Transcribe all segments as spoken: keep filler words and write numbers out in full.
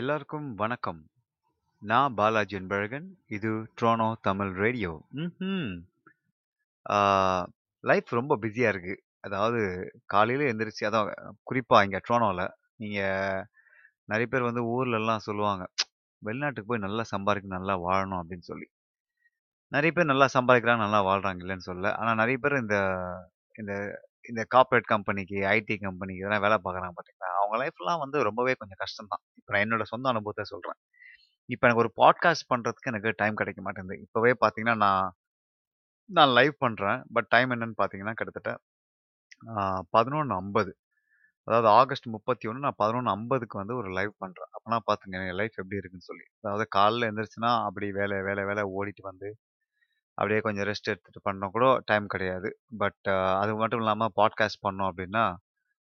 எல்லாருக்கும் வணக்கம். நான் பாலாஜி அன்பழகன். இது ட்ரோனோ தமிழ் ரேடியோ. ம் லைஃப் ரொம்ப பிஸியாக இருக்குது. அதாவது காலையில் எந்திரிச்சு, அதான் குறிப்பாக இங்கே ட்ரோனோவில் நீங்கள் நிறைய பேர் வந்து ஊர்ல எல்லாம் சொல்லுவாங்க, வெளிநாட்டுக்கு போய் நல்லா சம்பாதிக்க, நல்லா வாழணும் அப்படின்னு சொல்லி. நிறைய பேர் நல்லா சம்பாதிக்கிறாங்க, நல்லா வாழ்கிறாங்க, இல்லைன்னு சொல்ல. ஆனால் நிறைய பேர் இந்த இந்த இந்த கார்ப்பரேட் கம்பெனிக்கு, ஐடி கம்பெனிக்கு இதெல்லாம் வேலை பார்க்குறாங்க பார்த்தீங்களா. அவங்க லைஃப்லாம் வந்து ரொம்பவே கொஞ்சம் கஷ்டம் தான். இப்போ நான் என்னோட சொந்த அனுபவத்தை சொல்கிறேன். இப்போ எனக்கு ஒரு பாட்காஸ்ட் பண்ணுறதுக்கு எனக்கு டைம் கிடைக்க மாட்டேங்குது. இப்போவே பார்த்தீங்கன்னா நான் நான் லைவ் பண்ணுறேன். பட் டைம் என்னன்னு பார்த்தீங்கன்னா கிட்டத்தட்ட பதினொன்று ஐம்பது, அதாவது ஆகஸ்ட் முப்பத்தி ஒன்று, நான் பதினொன்று ஐம்பதுக்கு வந்து ஒரு லைவ் பண்ணுறேன். அப்போனா பார்த்துங்க என் லைஃப் எப்படி இருக்குன்னு சொல்லி. அதாவது காலைல எழுந்திரிச்சுன்னா அப்படி வேலை வேலை வேலை ஓடிட்டு வந்து அப்படியே கொஞ்சம் ரெஸ்ட் எடுத்துட்டு பண்ணோம் கூட டைம் கிடையாது. பட் அது மட்டும் இல்லாமல் பாட்காஸ்ட் பண்ணோம் அப்படின்னா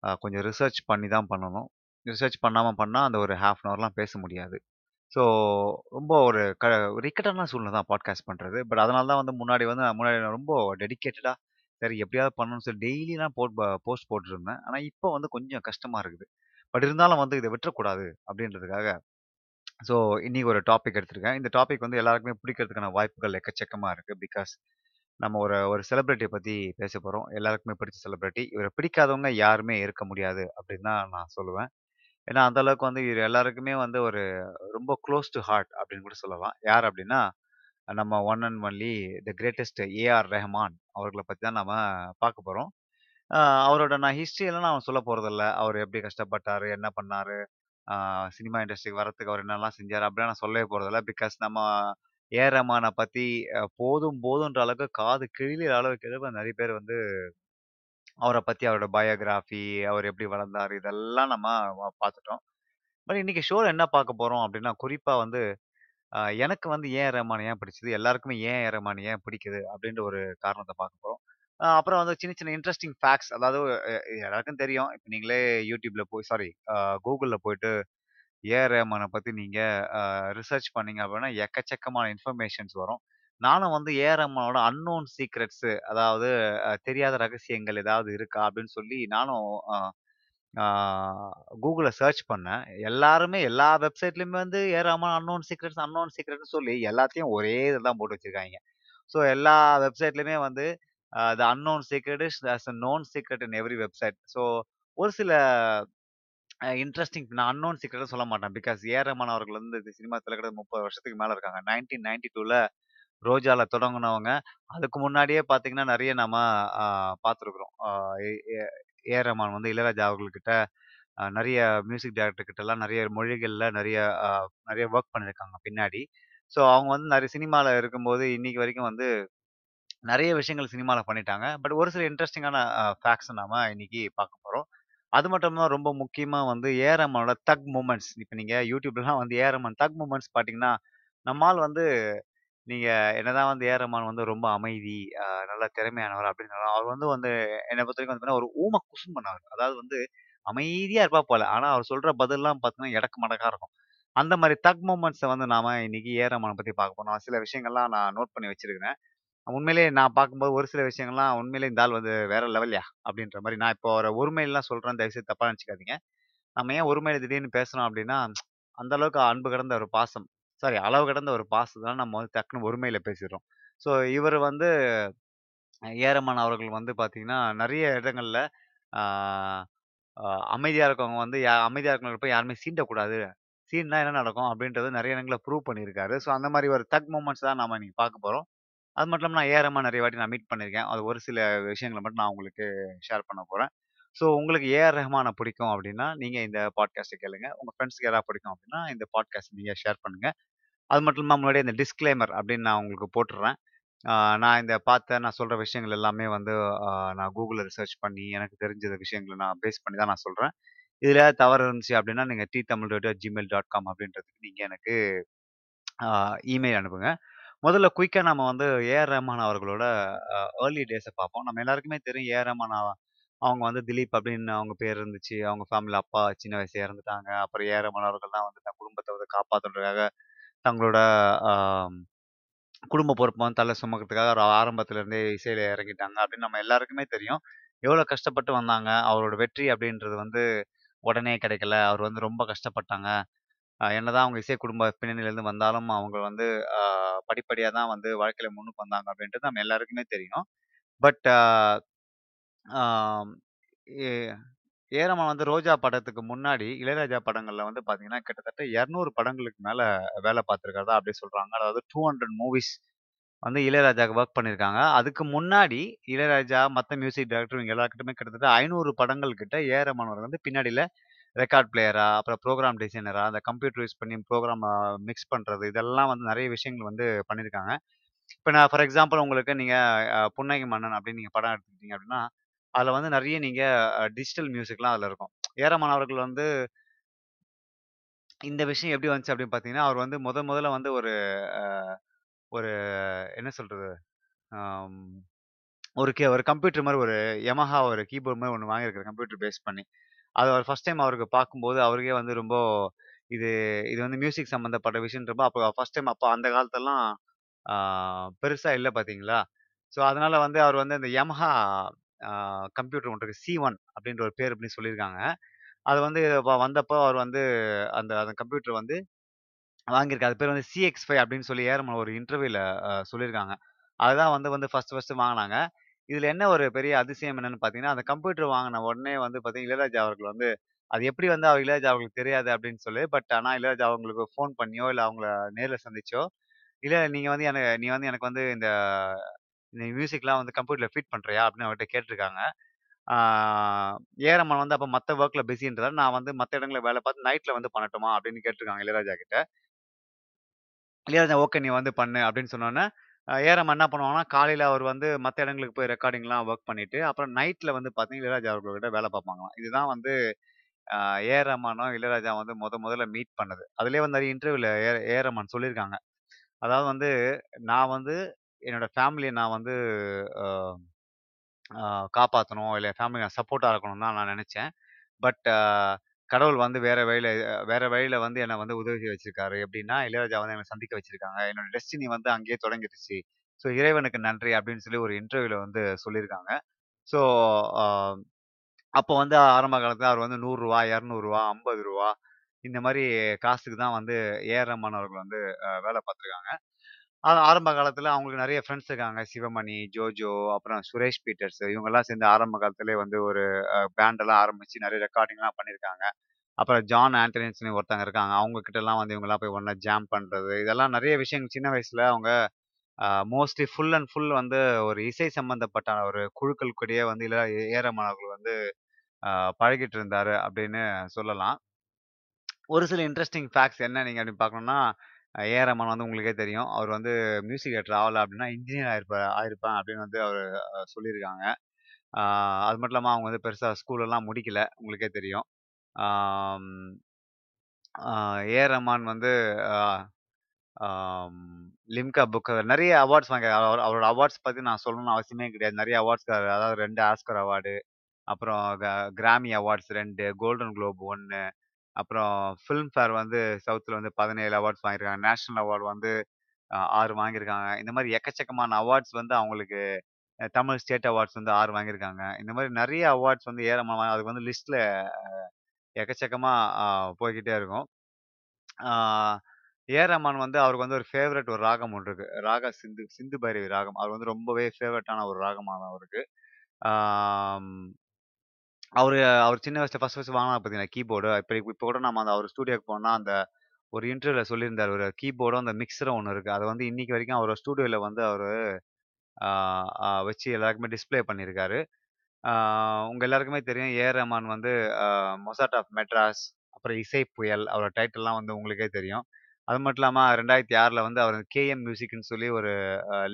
அஹ், கொஞ்சம் ரிசர்ச் பண்ணி தான் பண்ணணும். ரிசர்ச் பண்ணாமல் பண்ணால் அந்த ஒரு ஹாஃப் அன் ஹவர்லாம் பேச முடியாது. ஸோ ரொம்ப ஒரு க ஒரு இக்கட்டான சூழ்நிலை தான் பாட்காஸ்ட் பண்ணுறது. பட் அதனால தான் வந்து முன்னாடி வந்து நான் முன்னாடி நான் ரொம்ப டெடிக்கேட்டடாக சரி எப்படியாவது பண்ணணும்னு சொல்லி டெய்லிலாம் போட் போஸ்ட் போட்டுருந்தேன். ஆனால் இப்போ வந்து கொஞ்சம் கஷ்டமாக இருக்குது. பட் இருந்தாலும் வந்து இதை விட்டுறக்கூடாது அப்படின்றதுக்காக ஸோ இன்னைக்கு ஒரு டாபிக் எடுத்திருக்கேன். இந்த டாபிக் வந்து எல்லாருக்குமே பிடிக்கிறதுக்கான வாய்ப்புகள் எக்கச்சக்கமாக இருக்குது. பிகாஸ் நம்ம ஒரு ஒரு செலிபிரிட்டியை பற்றி பேச போகிறோம். எல்லாருக்குமே பிடிச்ச செலிபிரிட்டி. இவரை பிடிக்காதவங்க யாருமே இருக்க முடியாது அப்படின்னு தான் நான் சொல்லுவேன். ஏன்னா அந்த அளவுக்கு வந்து இவர் எல்லாருக்குமே வந்து ஒரு ரொம்ப க்ளோஸ் டு ஹார்ட் அப்படின்னு கூட சொல்லலாம். யார் அப்படின்னா நம்ம one and only the greatest A R Rahman அவர்களை பற்றி தான் நம்ம பார்க்க போகிறோம். அவரோட நான் ஹிஸ்ட்ரி எல்லாம் நான் சொல்ல போகிறதில்ல. அவர் எப்படி கஷ்டப்பட்டார், என்ன பண்ணார், சினிமா இண்டஸ்ட்ரிக்கு வரத்துக்கு அவர் என்னெல்லாம் செஞ்சார் அப்படிலாம் நான் சொல்லவே போகிறதில்ல. பிகாஸ் நம்ம ஏஆர் ரஹ்மானை பற்றி போதும் போதுன்ற அளவுக்கு காது கிழியிற அளவுக்கு எழுப நிறைய பேர் வந்து அவரை பற்றி, அவரோட பயோகிராஃபி, அவர் எப்படி வளர்ந்தார், இதெல்லாம் நம்ம வ- பார்த்துட்டோம். பட் இன்னைக்கு ஷோவில் என்ன பார்க்க போகிறோம் அப்படின்னா குறிப்பாக வந்து ஆஹ், எனக்கு வந்து ஏன் ரஹ்மான் ஏன் பிடிச்சது, எல்லாருக்குமே ஏன் ஏஆர் ரஹ்மான் ஏன் பிடிக்குது அப்படின்ற ஒரு காரணத்தை பார்க்க போகிறோம். அப்புறம் வந்து சின்ன சின்ன இன்ட்ரெஸ்டிங் ஃபேக்ட்ஸ், அதாவது அஹ், எல்லாருக்கும் தெரியும். இப்போ நீங்களே யூடியூப்ல போய், சாரி கூகுளில் போயிட்டு ஏஆர் ரஹ்மானை பற்றி நீங்கள் ரிசர்ச் பண்ணீங்க அப்படின்னா எக்கச்சக்கமான இன்ஃபர்மேஷன்ஸ் வரும். நானும் வந்து ஏஆர் ரஹ்மானோட அன்னோன் சீக்ரெட்ஸு, அதாவது அஹ், தெரியாத ரகசியங்கள் ஏதாவது இருக்கா அப்படின்னு சொல்லி நானும் கூகுளில் சர்ச் பண்ணேன். எல்லாருமே எல்லா வெப்சைட்லையுமே வந்து A R Rahman unknown secrets unknown சீக்ரெட்னு சொல்லி எல்லாத்தையும் ஒரே இதெல்லாம் போட்டு வச்சிருக்காங்க. ஸோ எல்லா வெப்சைட்லையுமே வந்து the unknown secret is a known secret in every website. So ஒரு சில இன்ட்ரெஸ்டிங், நான் அன்னோன் சீக்கிரட்டாக சொல்ல மாட்டேன். பிகாஸ் ஏஆர் ரஹ்மான் அவர்கள் வந்து இந்த சினிமா தலைக்கிற முப்பது வருஷத்துக்கு மேலே இருக்காங்க. நைன்டீன் நைன்டி டூவில் ரோஜால தொடங்கினவங்க. அதுக்கு முன்னாடியே பார்த்தீங்கன்னா நிறைய நம்ம பார்த்துருக்குறோம். ஏஆர் ரஹ்மான் வந்து இளையராஜா அவர்கள்கிட்ட ஆஹ், நிறைய மியூசிக் டைரக்டர் கிட்ட எல்லாம் நிறைய மொழிகளில் நிறைய ஆஹ், நிறைய ஒர்க் பண்ணியிருக்காங்க பின்னாடி. ஸோ அவங்க வந்து நிறைய சினிமாவில் இருக்கும்போது இன்னைக்கு வரைக்கும் வந்து நிறைய விஷயங்கள் சினிமாவில் பண்ணிட்டாங்க. பட் ஒரு சில இன்ட்ரெஸ்டிங்கான ஃபேக்ட்ஸ் நாம இன்னைக்கு பார்க்க போகிறோம். அது மட்டும் இல்லாமல் ரொம்ப முக்கியமாக வந்து ஏஆர் ரஹ்மானோட தக் மூமெண்ட்ஸ். இப்போ நீங்கள் யூடியூப்லலாம் வந்து ஏஆர் ரஹ்மான் தக் மூமெண்ட்ஸ் பார்த்தீங்கன்னா நம்மால் வந்து நீங்கள் என்னதான் வந்து ஏஆர் ரஹ்மான் வந்து ரொம்ப அமைதி, ஆஹ், நல்லா திறமையானவர் அப்படின்னாலும் அவர் வந்து வந்து என்னை பொறுத்த வரைக்கும் வந்து பார்த்தீங்கன்னா ஒரு ஊம குசும்பனவர். அதாவது வந்து அமைதியாக இருப்பா போல, ஆனால் அவர் சொல்கிற பதிலெலாம் பார்த்தீங்கன்னா இடக்கு மடக்கா இருக்கும். அந்த மாதிரி தக் மூமெண்ட்ஸை வந்து நாம இன்னைக்கு ஏஆர் ரஹ்மானை பற்றி பார்க்க போனோம். சில விஷயங்கள்லாம் நான் நோட் பண்ணி வச்சிருக்கிறேன். உண்மையிலேயே நான் பார்க்கும்போது ஒரு சில விஷயங்கள்லாம் உண்மையிலே இந்த ஆள் வந்து வேற லெவல்யா அப்படின்ற மாதிரி. நான் இப்போ ஒரு ஒருமையிலாம் சொல்றேன், தயவுசெய்து தப்பா நினச்சிக்காதீங்க. நம்ம ஏன் ஒருமையில திடீர்னு பேசுறோம் அப்படின்னா அந்த அளவுக்கு அன்பு கடந்த ஒரு பாசம், சாரி அளவு கடந்த ஒரு பாசத்தால நம்ம வந்து டக்குன்னு ஒருமையில பேசிடுறோம். ஸோ இவர் வந்து ஏரமான் அவர்கள் வந்து பாத்தீங்கன்னா நிறைய இடங்கள்ல ஆஹ், ஆஹ், அமைதியா இருக்கவங்க வந்து யா- அமைதியா இருக்கவங்க போய் யாருமே சீண்டக்கூடாது, சீன்னா என்ன நடக்கும் அப்படின்றது நிறைய இடங்களை ப்ரூவ் பண்ணியிருக்காரு. ஸோ அந்த மாதிரி ஒரு தக் மூமெண்ட்ஸ் தான் நம்ம இன்னைக்கு பார்க்க போறோம். அது மட்டும் இல்லாமல் நான் ஏஆர்மா நிறைய வாட்டி நான் மீட் பண்ணியிருக்கேன். அது ஒரு சில விஷயங்களை மட்டும் நான் உங்களுக்கு ஷேர் பண்ண போகிறேன். ஸோ உங்களுக்கு ஏஆர் ரஹ்மானை பிடிக்கும் அப்படின்னா நீங்கள் இந்த பாட்காஸ்ட்டை கேளுங்க. உங்கள் ஃப்ரெண்ட்ஸ்க்கு யாராவது பிடிக்கும் அப்படின்னா இந்த பாட்காஸ்ட் நீங்கள் ஷேர் பண்ணுங்கள். அது மட்டும் இல்லாமல் முன்னாடி இந்த டிஸ்க்ளைமர் அப்படின்னு நான் உங்களுக்கு போட்டுடுறேன். ஆஹ் நான் இந்த பார்த்த, நான் சொல்கிற விஷயங்கள் எல்லாமே வந்து ஆஹ், நான் கூகுளில் ரிசர்ச் பண்ணி எனக்கு தெரிஞ்ச விஷயங்களை நான் பேஸ் பண்ணி தான் நான் சொல்கிறேன். இதில் தவறு இருந்துச்சு அப்படின்னா நீங்கள் T Tamil radio Gmail dot com அப்படின்றதுக்கு நீங்கள் எனக்கு இமெயில் அனுப்புங்க. முதல்ல குயிக்காக நம்ம வந்து ஏஆர் ரஹ்மான் அவர்களோட ஏர்லி டேஸை பார்ப்போம். நம்ம எல்லாருக்குமே தெரியும் ஏஆர் ரஹ்மான் அவ- அவங்க வந்து திலீப் அப்படின்னு அவங்க பேர் இருந்துச்சு. அவங்க ஃபேமிலி அப்பா சின்ன வயசுல இறந்துட்டாங்க. அப்புறம் ஏஆர் ரஹ்மான் அவர்கள் தான் வந்து தன் குடும்பத்தை வந்து காப்பாற்றுறதுக்காக தங்களோட ஆம், குடும்ப பொறுப்பை வந்து தலை சுமக்கிறதுக்காக ஒரு ஆரம்பத்துல இருந்தே இசையில இறங்கிட்டாங்க அப்படின்னு நம்ம எல்லாருக்குமே தெரியும். எவ்வளோ கஷ்டப்பட்டு வந்தாங்க. அவரோட வெற்றி அப்படின்றது வந்து உடனே கிடைக்கல. அவர் வந்து ரொம்ப கஷ்டப்பட்டாங்க. அஹ் என்னதான் அவங்க இசை குடும்ப பின்னணியிலேருந்து வந்தாலும் அவங்க வந்து படிப்படியாக தான் வந்து வாழ்க்கையில முன்னுக்கு வந்தாங்க அப்படின்றது நம்ம எல்லாருக்குமே தெரியும். பட் ஆம், ஏ ஏ ராமன் வந்து ரோஜா படத்துக்கு முன்னாடி இளையராஜா படங்கள்ல வந்து பாத்தீங்கன்னா கிட்டத்தட்ட இருநூறு படங்களுக்கு மேல வேலை பார்த்துருக்கிறதா அப்படி சொல்றாங்க. அதாவது டூ ஹண்ட்ரட் மூவிஸ் வந்து இளையராஜாக்கு ஒர்க் பண்ணியிருக்காங்க. அதுக்கு முன்னாடி இளையராஜா மற்ற மியூசிக் டைரக்டர் இவங்க எல்லாருக்கிட்டுமே கிட்டத்தட்ட ஐநூறு படங்கள் கிட்ட ஏ ஆர் ரஹ்மான் அவர் வந்து பின்னாடியில ரெக்கார்ட் பிளேயரா, அப்புறம் ப்ரோக்ராம் டிசைனரா, அந்த கம்ப்யூட்டர் யூஸ் பண்ணி ப்ரோக்ராம் மிக்ஸ் பண்றது, இதெல்லாம் வந்து நிறைய விஷயங்கள் வந்து பண்ணியிருக்காங்க. இப்போ நான் ஃபார் எக்ஸாம்பிள் உங்களுக்கு நீங்கள் புன்னகை மன்னன் அப்படின்னு நீங்கள் படம் எடுத்துக்கிட்டீங்க அப்படின்னா அதில் வந்து நிறைய நீங்கள் டிஜிட்டல் மியூசிக்லாம் அதில் இருக்கும். ஏரமான் அவர்கள் வந்து இந்த விஷயம் எப்படி வந்துச்சு அப்படின்னு பார்த்தீங்கன்னா அவர் வந்து முத முதல்ல வந்து ஒரு அஹ், ஒரு என்ன சொல்றது ஆம், ஒரு கே ஒரு கம்ப்யூட்டர் மாதிரி ஒரு யமஹா ஒரு கீபோர்ட் மாதிரி ஒன்று வாங்கியிருக்காரு கம்ப்யூட்டர் பேஸ் பண்ணி. அது அவர் ஃபர்ஸ்ட் டைம் அவருக்கு பார்க்கும்போது அவருக்கே வந்து ரொம்ப இது இது வந்து மியூசிக் சம்மந்தப்பட்ட விஷயன்றப்போ அப்போ ஃபர்ஸ்ட் டைம் அப்போ அந்த காலத்தெல்லாம் ஆஹ் பெருசா இல்லை பாத்தீங்களா. ஸோ அதனால வந்து அவர் வந்து இந்த யமஹா கம்ப்யூட்டர் ஒன்று சி ஒன் அப்படின்ற ஒரு பேர் அப்படின்னு சொல்லியிருக்காங்க. அது வந்து வ- வந்தப்போ அவர் வந்து அந்த அந்த கம்ப்யூட்டர் வந்து வாங்கியிருக்காரு. அது பேர் வந்து சிஎக்ஸ் ஃபைவ் அப்படின்னு சொல்லி ஏறமன் ஒரு இன்டர்வியூல சொல்லியிருக்காங்க. அதுதான் வந்து வந்து ஃபர்ஸ்ட் ஃபர்ஸ்ட் வாங்கினாங்க. இதுல என்ன ஒரு பெரிய அதிசயம் என்னன்னு பாத்தீங்கன்னா அந்த கம்ப்யூட்டர் வாங்கின உடனே வந்து பாத்தீங்கன்னா இளையராஜா அவர்கள் வந்து அது எப்படி வந்து அவர் இளையராஜா அவர்களுக்கு தெரியாது அப்படின்னு சொல்லி பட் ஆனா இளையராஜா அவங்களுக்கு ஃபோன் பண்ணியோ இல்ல அவங்கள நேர்ல சந்திச்சோ இல்ல நீங்க வந்து எனக்கு நீ வந்து எனக்கு வந்து இந்த இந்த மியூசிக்லாம் வந்து கம்ப்யூட்டர்ல ஃபிட் பண்றியா அப்படின்னு அவர்கிட்ட கேட்டிருக்காங்க. ஆஹ் ஏரமன் வந்து அப்ப மத்த ஒர்க்ல பிஸின்றதால நான் வந்து மத்த இடங்களை வேலை பார்த்து நைட்ல வந்து பண்ணட்டுமா அப்படின்னு கேட்டிருக்காங்க இளையராஜா கிட்ட. இளையராஜா ஓகே நீ வந்து பண்ணு அப்படின்னு சொன்னோன்னே ஏரம் என்ன பண்ணுவாங்கன்னா காலையில அவர் வந்து மற்ற இடங்களுக்கு போய் ரெக்கார்டிங்லாம் ஒர்க் பண்ணிட்டு அப்புறம் நைட்ல வந்து பார்த்தீங்கன்னா இளையராஜா அவர்கள்கிட்ட வேலை பார்ப்பாங்களாம். இதுதான் வந்து ஏஆர் ரஹ்மானும் இளையராஜா வந்து முத முதல்ல மீட் பண்ணது. அதுலேயே வந்து நிறைய இன்டர்வியூல ஏ ஏஆர் ரஹ்மான் சொல்லியிருக்காங்க. அதாவது வந்து நான் வந்து என்னோட ஃபேமிலியை நான் வந்து அஹ், அஹ், காப்பாத்தணும் இல்லை ஃபேமிலி நான் சப்போர்ட்டாக இருக்கணும் தான் நான் நினைச்சேன். பட் கடவுள் வந்து வேற வழியில அஹ், வேற வழியில வந்து என்னை வந்து உதவி செய்ய வச்சிருக்காரு. எப்படின்னா இளையராஜா வந்து என்னை சந்திக்க வச்சிருக்காங்க, என்னோட டெஸ்டினி வந்து அங்கேயே தொடங்கிடுச்சு. ஸோ இறைவனுக்கு நன்றி அப்படின்னு சொல்லி ஒரு இன்டர்வியூல வந்து சொல்லியிருக்காங்க. ஸோ அப்போ வந்து ஆரம்ப காலத்துல அவர் வந்து நூறுரூவா இரநூறுவா ஐம்பது ரூபா இந்த மாதிரி காசுக்கு தான் வந்து ஏஆர் ரஹ்மான் அவர்கள் வந்து அஹ், வேலை பார்த்துருக்காங்க. ஆ- ஆரம்ப காலத்துல அவங்களுக்கு நிறைய ஃப்ரெண்ட்ஸ் இருக்காங்க. சிவமணி, ஜோஜோ, அப்புறம் சுரேஷ் பீட்டர்ஸ், இவங்க எல்லாம் சேர்ந்து ஆரம்ப காலத்திலே வந்து ஒரு பேண்ட் எல்லாம் ஆரம்பிச்சு நிறைய ரெக்கார்டிங் எல்லாம் பண்ணிருக்காங்க. அப்புறம் ஜான் ஆண்டனின்னு சொல்லி ஒருத்தங்க இருக்காங்க. அவங்க கிட்ட எல்லாம் வந்து இவங்க எல்லாம் போய் ஒண்ணா ஜாம் பண்றது, இதெல்லாம் நிறைய விஷயங்கள் சின்ன வயசுல அவங்க மோஸ்ட்லி ஃபுல் அண்ட் ஃபுல் வந்து ஒரு இசை சம்பந்தப்பட்ட ஒரு குழுக்கள் கூடயே வந்து இல்ல ஏரமானவர்கள் வந்து ஆஹ், பழகிட்டு இருந்தாரு அப்படின்னு சொல்லலாம். ஒரு சில இன்ட்ரெஸ்டிங் ஃபேக்ட்ஸ் என்ன நீங்க அப்படின்னு பார்க்கணும்னா ஏரமான் வந்து உங்களுக்கே தெரியும் அவர் வந்து மியூசிக் டேரக்டர் ஆகல அப்படின்னா இன்ஜினியர் ஆயிருப்ப ஆயிருப்பேன் அப்படின்னு வந்து அவர் சொல்லியிருக்காங்க. ஆஹ், அது மட்டும் இல்லாமல் அவங்க வந்து பெருசாக ஸ்கூலெல்லாம் முடிக்கல உங்களுக்கே தெரியும். ஆம், ஆஹ் ஏ ஆர் ரஹ்மான் வந்து ஆஹ் ஆம், லிம்கா புக் நிறைய அவார்ட்ஸ் வாங்க. அவர் அவரோட அவார்ட்ஸ் பற்றி நான் சொல்லணும்னு அவசியமே கிடையாது. நிறைய அவார்ட்ஸ், அதாவது ரெண்டு ஆஸ்கர் அவார்டு, அப்புறம் க- கிராமி அவார்ட்ஸ் ரெண்டு, கோல்டன் குளோப் ஒன்று, அப்புறம் ஃபிலிம்ஃபேர் வந்து சவுத்தில் வந்து பதினேழு அவார்ட்ஸ் வாங்கியிருக்காங்க. நேஷனல் அவார்டு வந்து ஆஹ், ஆறு வாங்கியிருக்காங்க. இந்த மாதிரி எக்கச்சக்கமான அவார்ட்ஸ் வந்து அவங்களுக்கு அஹ், தமிழ் ஸ்டேட் அவார்ட்ஸ் வந்து ஆறு வாங்கியிருக்காங்க. இந்த மாதிரி நிறைய அவார்ட்ஸ் வந்து ஏறமா அதுக்கு வந்து லிஸ்ட்ல எக்கச்சக்கமா ஆஹ், போய்கிட்டே இருக்கும். ஆஹ் ஏ ஆர் ரஹ்மான் வந்து அவருக்கு வந்து ஒரு ஃபேவரட் ஒரு ராகம் ஒன்று இருக்கு, ராக சிந்து சிந்து பைரவி ராகம். அவர் வந்து ரொம்பவே ஃபேவரட்டான ஒரு ராகமாக அவருக்கு. ஆம், அவரு அவர் சின்ன வயசுல ஃபர்ஸ்ட் ஃபர்ஸ்ட் வாங்கினா பார்த்தீங்கன்னா கீபோர்டு. இப்போ இப்போ கூட நம்ம அந்த அவர் ஸ்டூடியோக்கு போனால் அந்த ஒரு இன்டர்வியூவில் சொல்லியிருந்தார் ஒரு கீபோர்டும் அந்த மிக்சரும் ஒன்று இருக்கு. அது வந்து இன்னைக்கு வரைக்கும் அவர் ஸ்டூடியோவில் வந்து அவர் வச்சு எல்லாருக்குமே டிஸ்ப்ளே பண்ணியிருக்காரு. ஆஹ் உங்க எல்லாருக்குமே தெரியும் ஏஆர் ரஹ்மான் வந்து மொசாட் ஆஃப் மெட்ராஸ், அப்புறம் இசை புயல், அவரோட டைட்டில்லாம் வந்து உங்களுக்கே தெரியும். அது மட்டும் இல்லாமல் ரெண்டாயிரத்தி ஆறில் வந்து அவர் கேஎம் மியூசிக்னு சொல்லி ஒரு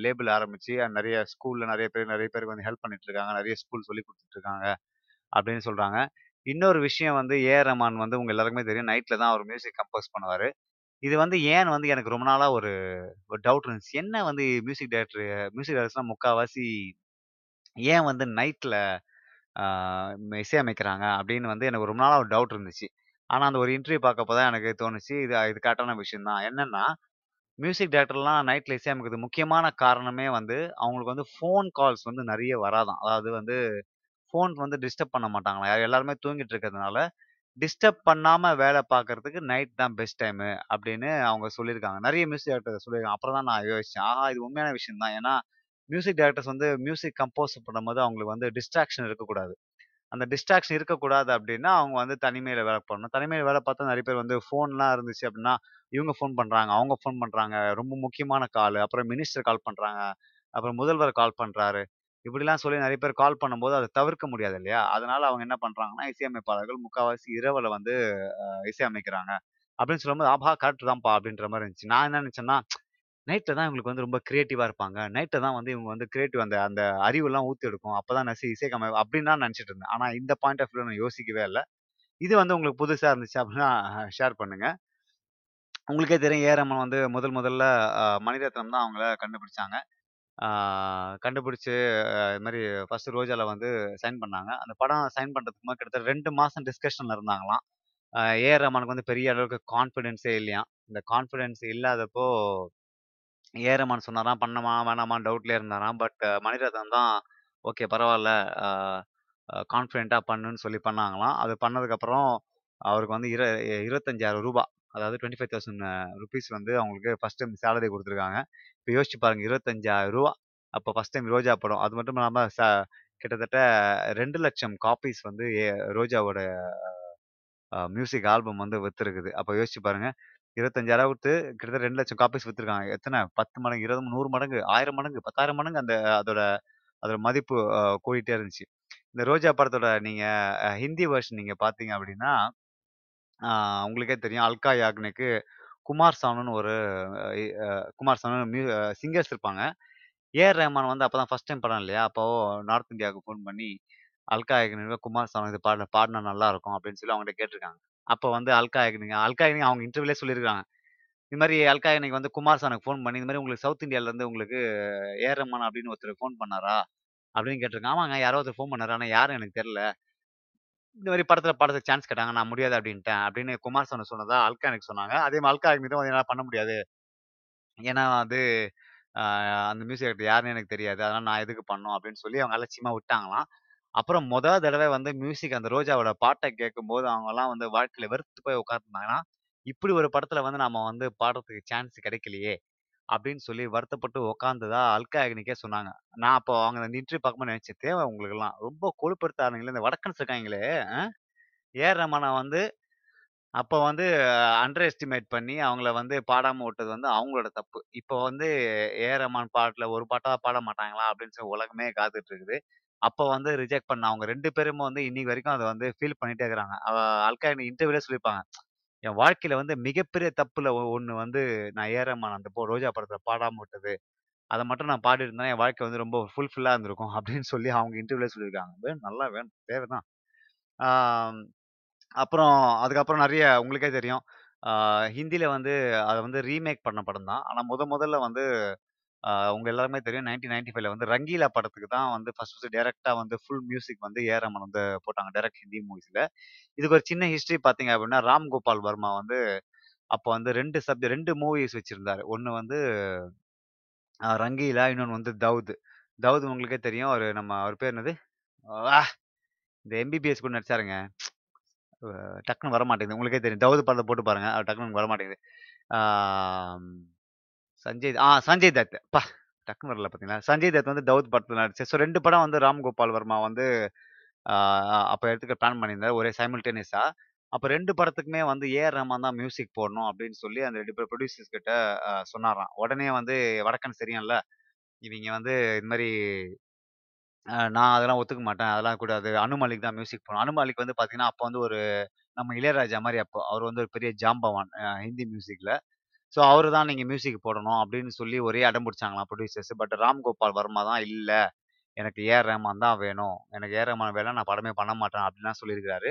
லேபிள் ஆரம்பிச்சு அஹ் நிறைய ஸ்கூல்ல நிறைய பேர் நிறைய பேருக்கு வந்து ஹெல்ப் பண்ணிட்டு இருக்காங்க, நிறைய ஸ்கூல் சொல்லி கொடுத்துட்டு இருக்காங்க அப்படின்னு சொல்றாங்க. இன்னொரு விஷயம் வந்து ஏஆர் ரஹ்மான் வந்து உங்க எல்லாருக்குமே தெரியும் நைட்ல தான் அவர் மியூசிக் கம்போஸ் பண்ணுவாரு. இது வந்து ஏன் வந்து எனக்கு ரொம்ப நாளா ஒரு ஒரு டவுட் இருந்துச்சு, என்ன வந்து மியூசிக் டைரக்டர் மியூசிக் டைரக்டர்ஸ்லாம் முக்காவாசி ஏன் வந்து நைட்ல ஆஹ் ம- இசையமைக்கிறாங்க அப்படின்னு வந்து எனக்கு ரொம்ப நாளாக ஒரு டவுட் இருந்துச்சு. ஆனால் அந்த ஒரு இன்டர்வியூ பார்க்கப்போ தான் எனக்கு தோணுச்சு இது இது கரெக்டான விஷயம் தான். என்னன்னா மியூசிக் டேரக்டர்லாம் நைட்டில் இசையமைக்கிறது முக்கியமான காரணமே வந்து அவங்களுக்கு வந்து ஃபோன் கால்ஸ் வந்து நிறைய வராதான். அதாவது வந்து ஃபோன் வந்து டிஸ்டர்ப் பண்ண மாட்டாங்களா, எல்லாருமே தூங்கிட்டு இருக்கிறதுனால டிஸ்டர்ப் பண்ணாம வேலை பார்க்கறதுக்கு நைட் தான் பெஸ்ட் டைம் அப்படின்னு அவங்க சொல்லியிருக்காங்க. நிறைய மியூசிக் டேரக்டர் சொல்லியிருக்காங்க. அப்புறம் தான் நான் யோசிச்சேன், ஆஹா இது உண்மையான விஷயம் தான். ஏன்னா மியூசிக் டேரக்டர்ஸ் வந்து மியூசிக் கம்போஸ் பண்ணும்போது அவங்களுக்கு வந்து டிஸ்ட்ராக்ஷன் இருக்கக்கூடாது. அந்த டிஸ்ட்ராக்ஷன் இருக்கக்கூடாது அப்படின்னா அவங்க வந்து தனிமையில வேலை பண்ணணும். தனிமையில வேலை பார்த்தா நிறைய பேர் வந்து ஃபோன்லாம் இருந்துச்சு அப்படின்னா இவங்க ஃபோன் பண்றாங்க, அவங்க ஃபோன் பண்றாங்க, ரொம்ப முக்கியமான கால், அப்புறம் மினிஸ்டர் கால் பண்றாங்க, அப்புறம் முதல்வர் கால் பண்றாரு, இப்படிலாம் சொல்லி நிறைய பேர் கால் பண்ணும்போது அதை தவிர்க்க முடியாது இல்லையா? அதனால அவங்க என்ன பண்றாங்கன்னா இசையமைப்பாளர்கள் முக்காவாசி இரவுல வந்து அஹ், இசையமைக்கிறாங்க அப்படின்னு சொல்லும்போது ஆபா கரெக்ட் தான்ப்பா அப்படின்ற மாதிரி இருந்துச்சு. நான் என்ன நினைச்சேன்னா நைட்டில் தான் இவங்களுக்கு வந்து ரொம்ப கிரியேட்டிவாக இருப்பாங்க, நைட்டில் தான் வந்து இவங்க வந்து கிரியேட்டிவ் அந்த அந்த அறிவுலாம் ஊற்றி எடுக்கும், அப்போ தான் நசி இசை கம அப்படின்னு நான் நினச்சிட்டு இருந்தேன். ஆனால் இந்த பாயிண்ட் ஆஃப் வியூ நான் யோசிக்கவே இல்லை. இது வந்து உங்களுக்கு புதுசாக இருந்துச்சு அப்படின்னா ஷேர் பண்ணுங்க. உங்களுக்கே தெரியும் ஏரம்மன் வந்து முதல் முதல்ல அஹ், மணிரத்னம் தான் அவங்கள கண்டுபிடிச்சாங்க. ஆஹ் கண்டுபிடிச்சு அஹ், இது மாதிரி ஃபர்ஸ்ட் ரோஜால வந்து சைன் பண்ணாங்க. அந்த படம் சைன் பண்றதுக்கு முன்னாடி கிட்டத்தட்ட ரெண்டு மாசம் டிஸ்கஷன்ல இருந்தாங்களாம். ஏஆர் ரஹ்மானுக்கு வந்து பெரிய அளவுக்கு கான்ஃபிடென்ஸே இல்லையாம். இந்த கான்ஃபிடென்ஸ் இல்லாதப்போ ஏஆர் ரஹ்மான் சொன்னாராம் பண்ணமா வேணாமா டவுட்லேயே இருந்தாராம். பட் மணிரத்னம் தான் ஓகே பரவாயில்ல கான்ஃபிடென்ட்டா பண்ணுன்னு சொல்லி பண்ணாங்களாம். அது பண்ணதுக்கப்புறம் அவருக்கு வந்து இரு இருபத்தஞ்சாயிரம் ரூபாய் அதாவது டுவெண்ட்டி ஃபைவ் தௌசண்ட் ருபீஸ் வந்து அவங்களுக்கு ஃபர்ஸ்ட் டைம் சேலரி கொடுத்துருக்காங்க. இப்போ யோசிச்சு பாருங்க இருபத்தஞ்சாயிரம் ரூபா, அப்போ ஃபர்ஸ்ட் டைம் ரோஜா படம். அது மட்டும் இல்லாமல் ச கிட்டத்தட்ட ரெண்டு லட்சம் காப்பீஸ் வந்து ஏ- ரோஜாவோட மியூசிக் ஆல்பம் வந்து வித்துருக்குது. அப்போ யோசிச்சு பாருங்க இருபத்தஞ்சாயிரம் கொடுத்து கிட்டத்தட்ட ரெண்டு லட்சம் காப்பீஸ் வித்துருக்காங்க. எத்தனை பத்து மடங்கு, இருபது, நூறு மடங்கு, ஆயிரம் மடங்கு, பத்தாயிரம் மடங்கு அந்த அதோட அதோட மதிப்பு அஹ், கூடிட்டே இருந்துச்சு. இந்த ரோஜா படத்தோட நீங்க அஹ், ஹிந்தி வெர்ஷன் நீங்க பாத்தீங்க அப்படின்னா ஆஹ் உங்களுக்கே தெரியும் அல்கா யாக்னிக்கு குமார் சானுன்னு ஒரு அஹ் இ- அஹ் குமார் சானுன்னு மியூ சிங்கர்ஸ் இருப்பாங்க. ஏஆர் ரஹ்மான் வந்து அப்பதான் ஃபர்ஸ்ட் டைம் படம் இல்லையா? அப்போ நார்த் இந்தியாவுக்கு ஃபோன் பண்ணி அல்கா யாக்னிக்கு குமார் சானு இது பாட பாடினா நல்லா இருக்கும் அப்படின்னு சொல்லி அவங்ககிட்ட கேட்டிருக்காங்க. அப்போ வந்து அல்கா யாக்னிங்க அல்கா யாக்னி அவங்க இன்டர்வியூலே சொல்லியிருக்காங்க இது மாதிரி அல்கா யாக்னிக்கு வந்து குமார் சானுக்கு ஃபோன் பண்ணி இந்த மாதிரி உங்களுக்கு சவுத் இந்தியால இருந்து உங்களுக்கு ஏஆர் ரஹ்மான் அப்படின்னு ஒருத்தர் ஃபோன் பண்ணாரா அப்படின்னு கேட்டிருக்காங்க. ஆமாங்க யாரோ ஒருத்தர் ஃபோன் பண்ணாரு, ஆனால் யாரும் எனக்கு தெரியல, இந்த மாதிரி படத்துல படத்துக்கு சான்ஸ் கேட்டாங்க, நான் முடியாது அப்படின்ட்டேன் அப்படின்னு குமார் சானு சொன்னதா அல்கா எனக்கு சொன்னாங்க. அதே மாதிரி அல்கா எனக்கு வந்து என்னால பண்ண முடியாது, ஏன்னா அது ஆஹ், அந்த மியூசிக் டேரக்டர் யாருன்னு எனக்கு தெரியாது, அதனால நான் எதுக்கு பண்ணோம் அப்படின்னு சொல்லி அவங்க அலட்சியமா விட்டாங்களாம். அப்புறம் முத தடவை வந்து மியூசிக் அந்த ரோஜாவோட பாட்டை கேட்கும்போது அவங்க எல்லாம் வந்து வாழ்க்கையில வெறுத்து போய் உட்கார்ந்துருந்தாங்கன்னா இப்படி ஒரு படத்துல வந்து நம்ம வந்து பாடுறதுக்கு சான்ஸ் கிடைக்கலையே அப்படின்னு சொல்லி வருத்தப்பட்டு உட்காந்ததா அல்கா அக்னிக்கே சொன்னாங்க. நான் அப்போ அவங்க அந்த இன்டர்வியூ பார்க்கும்போது நினைச்சேன் தேவை உங்களுக்கு எல்லாம் ரொம்ப கொழுப்படுத்த ஆரம்பிங்களே இந்த வடக்கன்ஸ் இருக்காங்களே அஹ், ஏஆர் ரஹ்மானை வந்து அப்போ வந்து அண்டர் எஸ்டிமேட் பண்ணி அவங்கள வந்து பாடாம விட்டது வந்து அவங்களோட தப்பு. இப்போ வந்து ஏஆர் ரஹ்மான் பாட்டில் ஒரு பாட்டா பாட மாட்டாங்களா அப்படின்னு சொல்லி உலகமே காத்துட்டு இருக்குது. அப்போ வந்து ரிஜெக்ட் பண்ண அவங்க ரெண்டு பேரும் வந்து இன்னைக்கு வரைக்கும் அதை வந்து ஃபீல் பண்ணிட்டே இருக்கிறாங்க. அவ அல்கா இன்டர்வியூல சொல்லியிருப்பாங்க என் வாழ்க்கையில வந்து மிகப்பெரிய தப்புல ஒ- ஒண்ணு வந்து நான் ஏஆர் ரஹ்மான் அந்த போ- ரோஜா படத்தை பாடாம விட்டது, அதை மட்டும் நான் பாடி இருந்தேன் என் வாழ்க்கை வந்து ரொம்ப ஃபுல்ஃபில்லா இருந்திருக்கும் அப்படின்னு சொல்லி அவங்க இன்டர்வியூல சொல்லியிருக்காங்க. வேணும் நல்லா வேணும் தேவைதான். ஆஹ் அப்புறம் அதுக்கப்புறம் நிறைய உங்களுக்கே தெரியும் ஆஹ் ஹிந்தில வந்து அதை வந்து ரீமேக் பண்ண படம் தான். ஆனால் முத முதல்ல வந்து ஆஹ் உங்க எல்லாருமே தெரியும் நைன்டீன் நைன்டி ஃபைவ்ல வந்து ரங்கீலா படத்துக்கு தான் வந்து ஃபர்ஸ்ட் ஃபர்ஸ்ட் டைரக்டா வந்து ஃபுல் மியூசிக் வந்து ஏ ஆர் ரஹ்மான் வந்து போட்டாங்க டைரக்ட் ஹிந்தி மூவிஸ்ல. இதுக்கு ஒரு சின்ன ஹிஸ்டரி பாத்தீங்க அப்படின்னா ராம் கோபால் வர்மா வந்து அப்போ வந்து ரெண்டு சப்ஜெக்ட் ரெண்டு மூவிஸ் வச்சிருந்தாரு. ஒன்னு வந்து ஆஹ் ரங்கீலா, இன்னொன்று வந்து தவுத். தவுத் உங்களுக்கே தெரியும் ஒரு நம்ம அவர் பேர் என்னது ஆஹ், இந்த எம்பிபிஎஸ் கூட நடிச்சாருங்க. அஹ் டக்குன்னு வர மாட்டேங்குது. உங்களுக்கே தெரியும் தவுது படத்தை போட்டு பாருங்க அது டக்குன்னு வர மாட்டேங்குது. ஆம், சஞ்சய் ஆ சஞ்சய் தத் பா டக்குன்னு வரல பார்த்தீங்களா? சஞ்சய் தத் வந்து தவுத் படத்தில் நடிச்சு. ஸோ ரெண்டு படம் வந்து ராம் கோபால் வர்மா வந்து அப்போ எடுத்துக்க பிளான் பண்ணியிருந்தார் ஒரே சைமில்டேனியஸா. அப்போ ரெண்டு படத்துக்குமே வந்து ஏஆர் ரஹ்மான் தான் மியூசிக் போடணும் அப்படின்னு சொல்லி அந்த ரெண்டு பேர் ப்ரொடியூசர்ஸ் கிட்ட அஹ், சொன்னாராம். உடனே வந்து வடக்கன் சரியான்ல இவங்க வந்து இது மாதிரி அஹ், நான் அதெல்லாம் ஒத்துக்க மாட்டேன், அதெல்லாம் கூடாது, அனுமாலிக் தான் மியூசிக் போடணும். அனுமாலிக் வந்து பார்த்தீங்கன்னா அப்போ வந்து ஒரு நம்ம இளையராஜா மாதிரி அப்போ அவர் வந்து ஒரு பெரிய ஜாம்பவான் அஹ் ஹிந்தி மியூசிக்ல. ஸோ அவரு தான் நீங்கள் மியூசிக் போடணும் அப்படின்னு சொல்லி ஒரே அடம் பிடிச்சாங்களாம் ப்ரொடியூசர்ஸ். பட் ராம்கோபால் வர்மா தான் இல்லை எனக்கு ஏஆர் ரஹ்மான் தான் வேணும், எனக்கு ஏஆர் ரஹ்மான் வேணா நான் படமே பண்ண மாட்டேன் அப்படிலாம் சொல்லியிருக்காரு.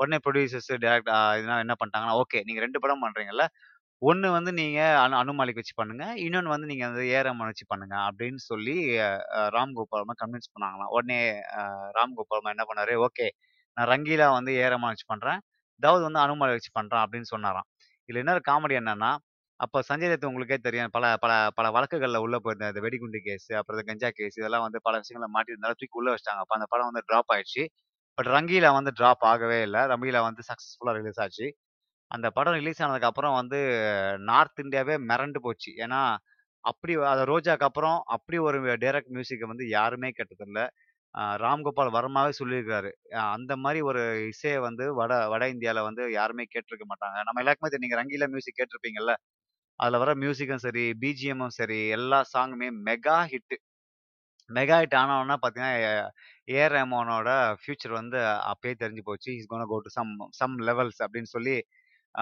உடனே ப்ரொடியூசர்ஸ் டேரக்ட் இதெல்லாம் என்ன பண்ணிட்டாங்கன்னா ஓகே நீங்கள் ரெண்டு படம் பண்ணுறீங்கல்ல, ஒன்று வந்து நீங்கள் அனு அனுமாலிக் வச்சு பண்ணுங்க, இன்னொன்று வந்து நீங்கள் வந்து ஏஆர் ரஹ்மான் வச்சு பண்ணுங்க அப்படின்னு சொல்லி அஹ், அஹ், ராம்கோபால் வர்மா கன்வின்ஸ் பண்ணாங்களாம். உடனே அஹ், ராம்கோபால் வர்மா என்ன பண்ணாரு ஓகே நான் ரங்கீலா வந்து ஏஆர் ரஹ்மான் வச்சு பண்ணுறேன், தவுத் வந்து அனுமாலிக் வச்சு பண்ணுறேன் அப்படின்னு சொன்னாராம். இதில் என்ன காமெடி என்னன்னா அப்போ சஞ்சய் தத் உங்களுக்கே தெரியும் பல பல பல வழக்குகளில் உள்ள போயிருந்த இந்த வெடிகுண்டு கேஸ் அப்புறம் இந்த கஞ்சா கேஸ் இதெல்லாம் வந்து பல விஷயங்களை மாட்டியிருந்தாலும் தூக்கி உள்ள வச்சிட்டாங்க. அப்போ அந்த படம் வந்து ட்ராப் ஆயிடுச்சு. பட் ரங்கீலா வந்து ட்ராப் ஆகவே இல்லை. ரங்கீலா வந்து சக்ஸஸ்ஃபுல்லாக ரிலீஸ் ஆச்சு. அந்த படம் ரிலீஸ் ஆனதுக்கு அப்புறம் வந்து நார்த் இந்தியாவே மிரண்டு போச்சு. ஏன்னா அப்படி அந்த ரோஜாக்கு அப்புறம் அப்படி ஒரு டைரக்ட் மியூசிக்கை வந்து யாருமே கேட்டதில்ல. ஆஹ் ராம்கோபால் வர்மாவே சொல்லியிருக்காரு, ஆஹ் அந்த மாதிரி ஒரு இசையை வந்து வட வட இந்தியாவில் வந்து யாருமே கேட்டிருக்க மாட்டாங்க. நம்ம எல்லாருக்குமே தெரியும், நீங்கள் ரங்கீலா மியூசிக் கேட்டிருப்பீங்கல்ல, அதில் வர மியூசிக்கும் சரி பிஜிஎம்மும் சரி எல்லா சாங்குமே மெகா ஹிட். மெகா ஹிட் ஆனவொன்னா பார்த்தீங்கன்னா ஏ- ஏஆர் ரஹ்மானோட ஃபியூச்சர் வந்து அப்பயே தெரிஞ்சு போச்சு. Is gonna go to some some levels அப்படின்னு சொல்லி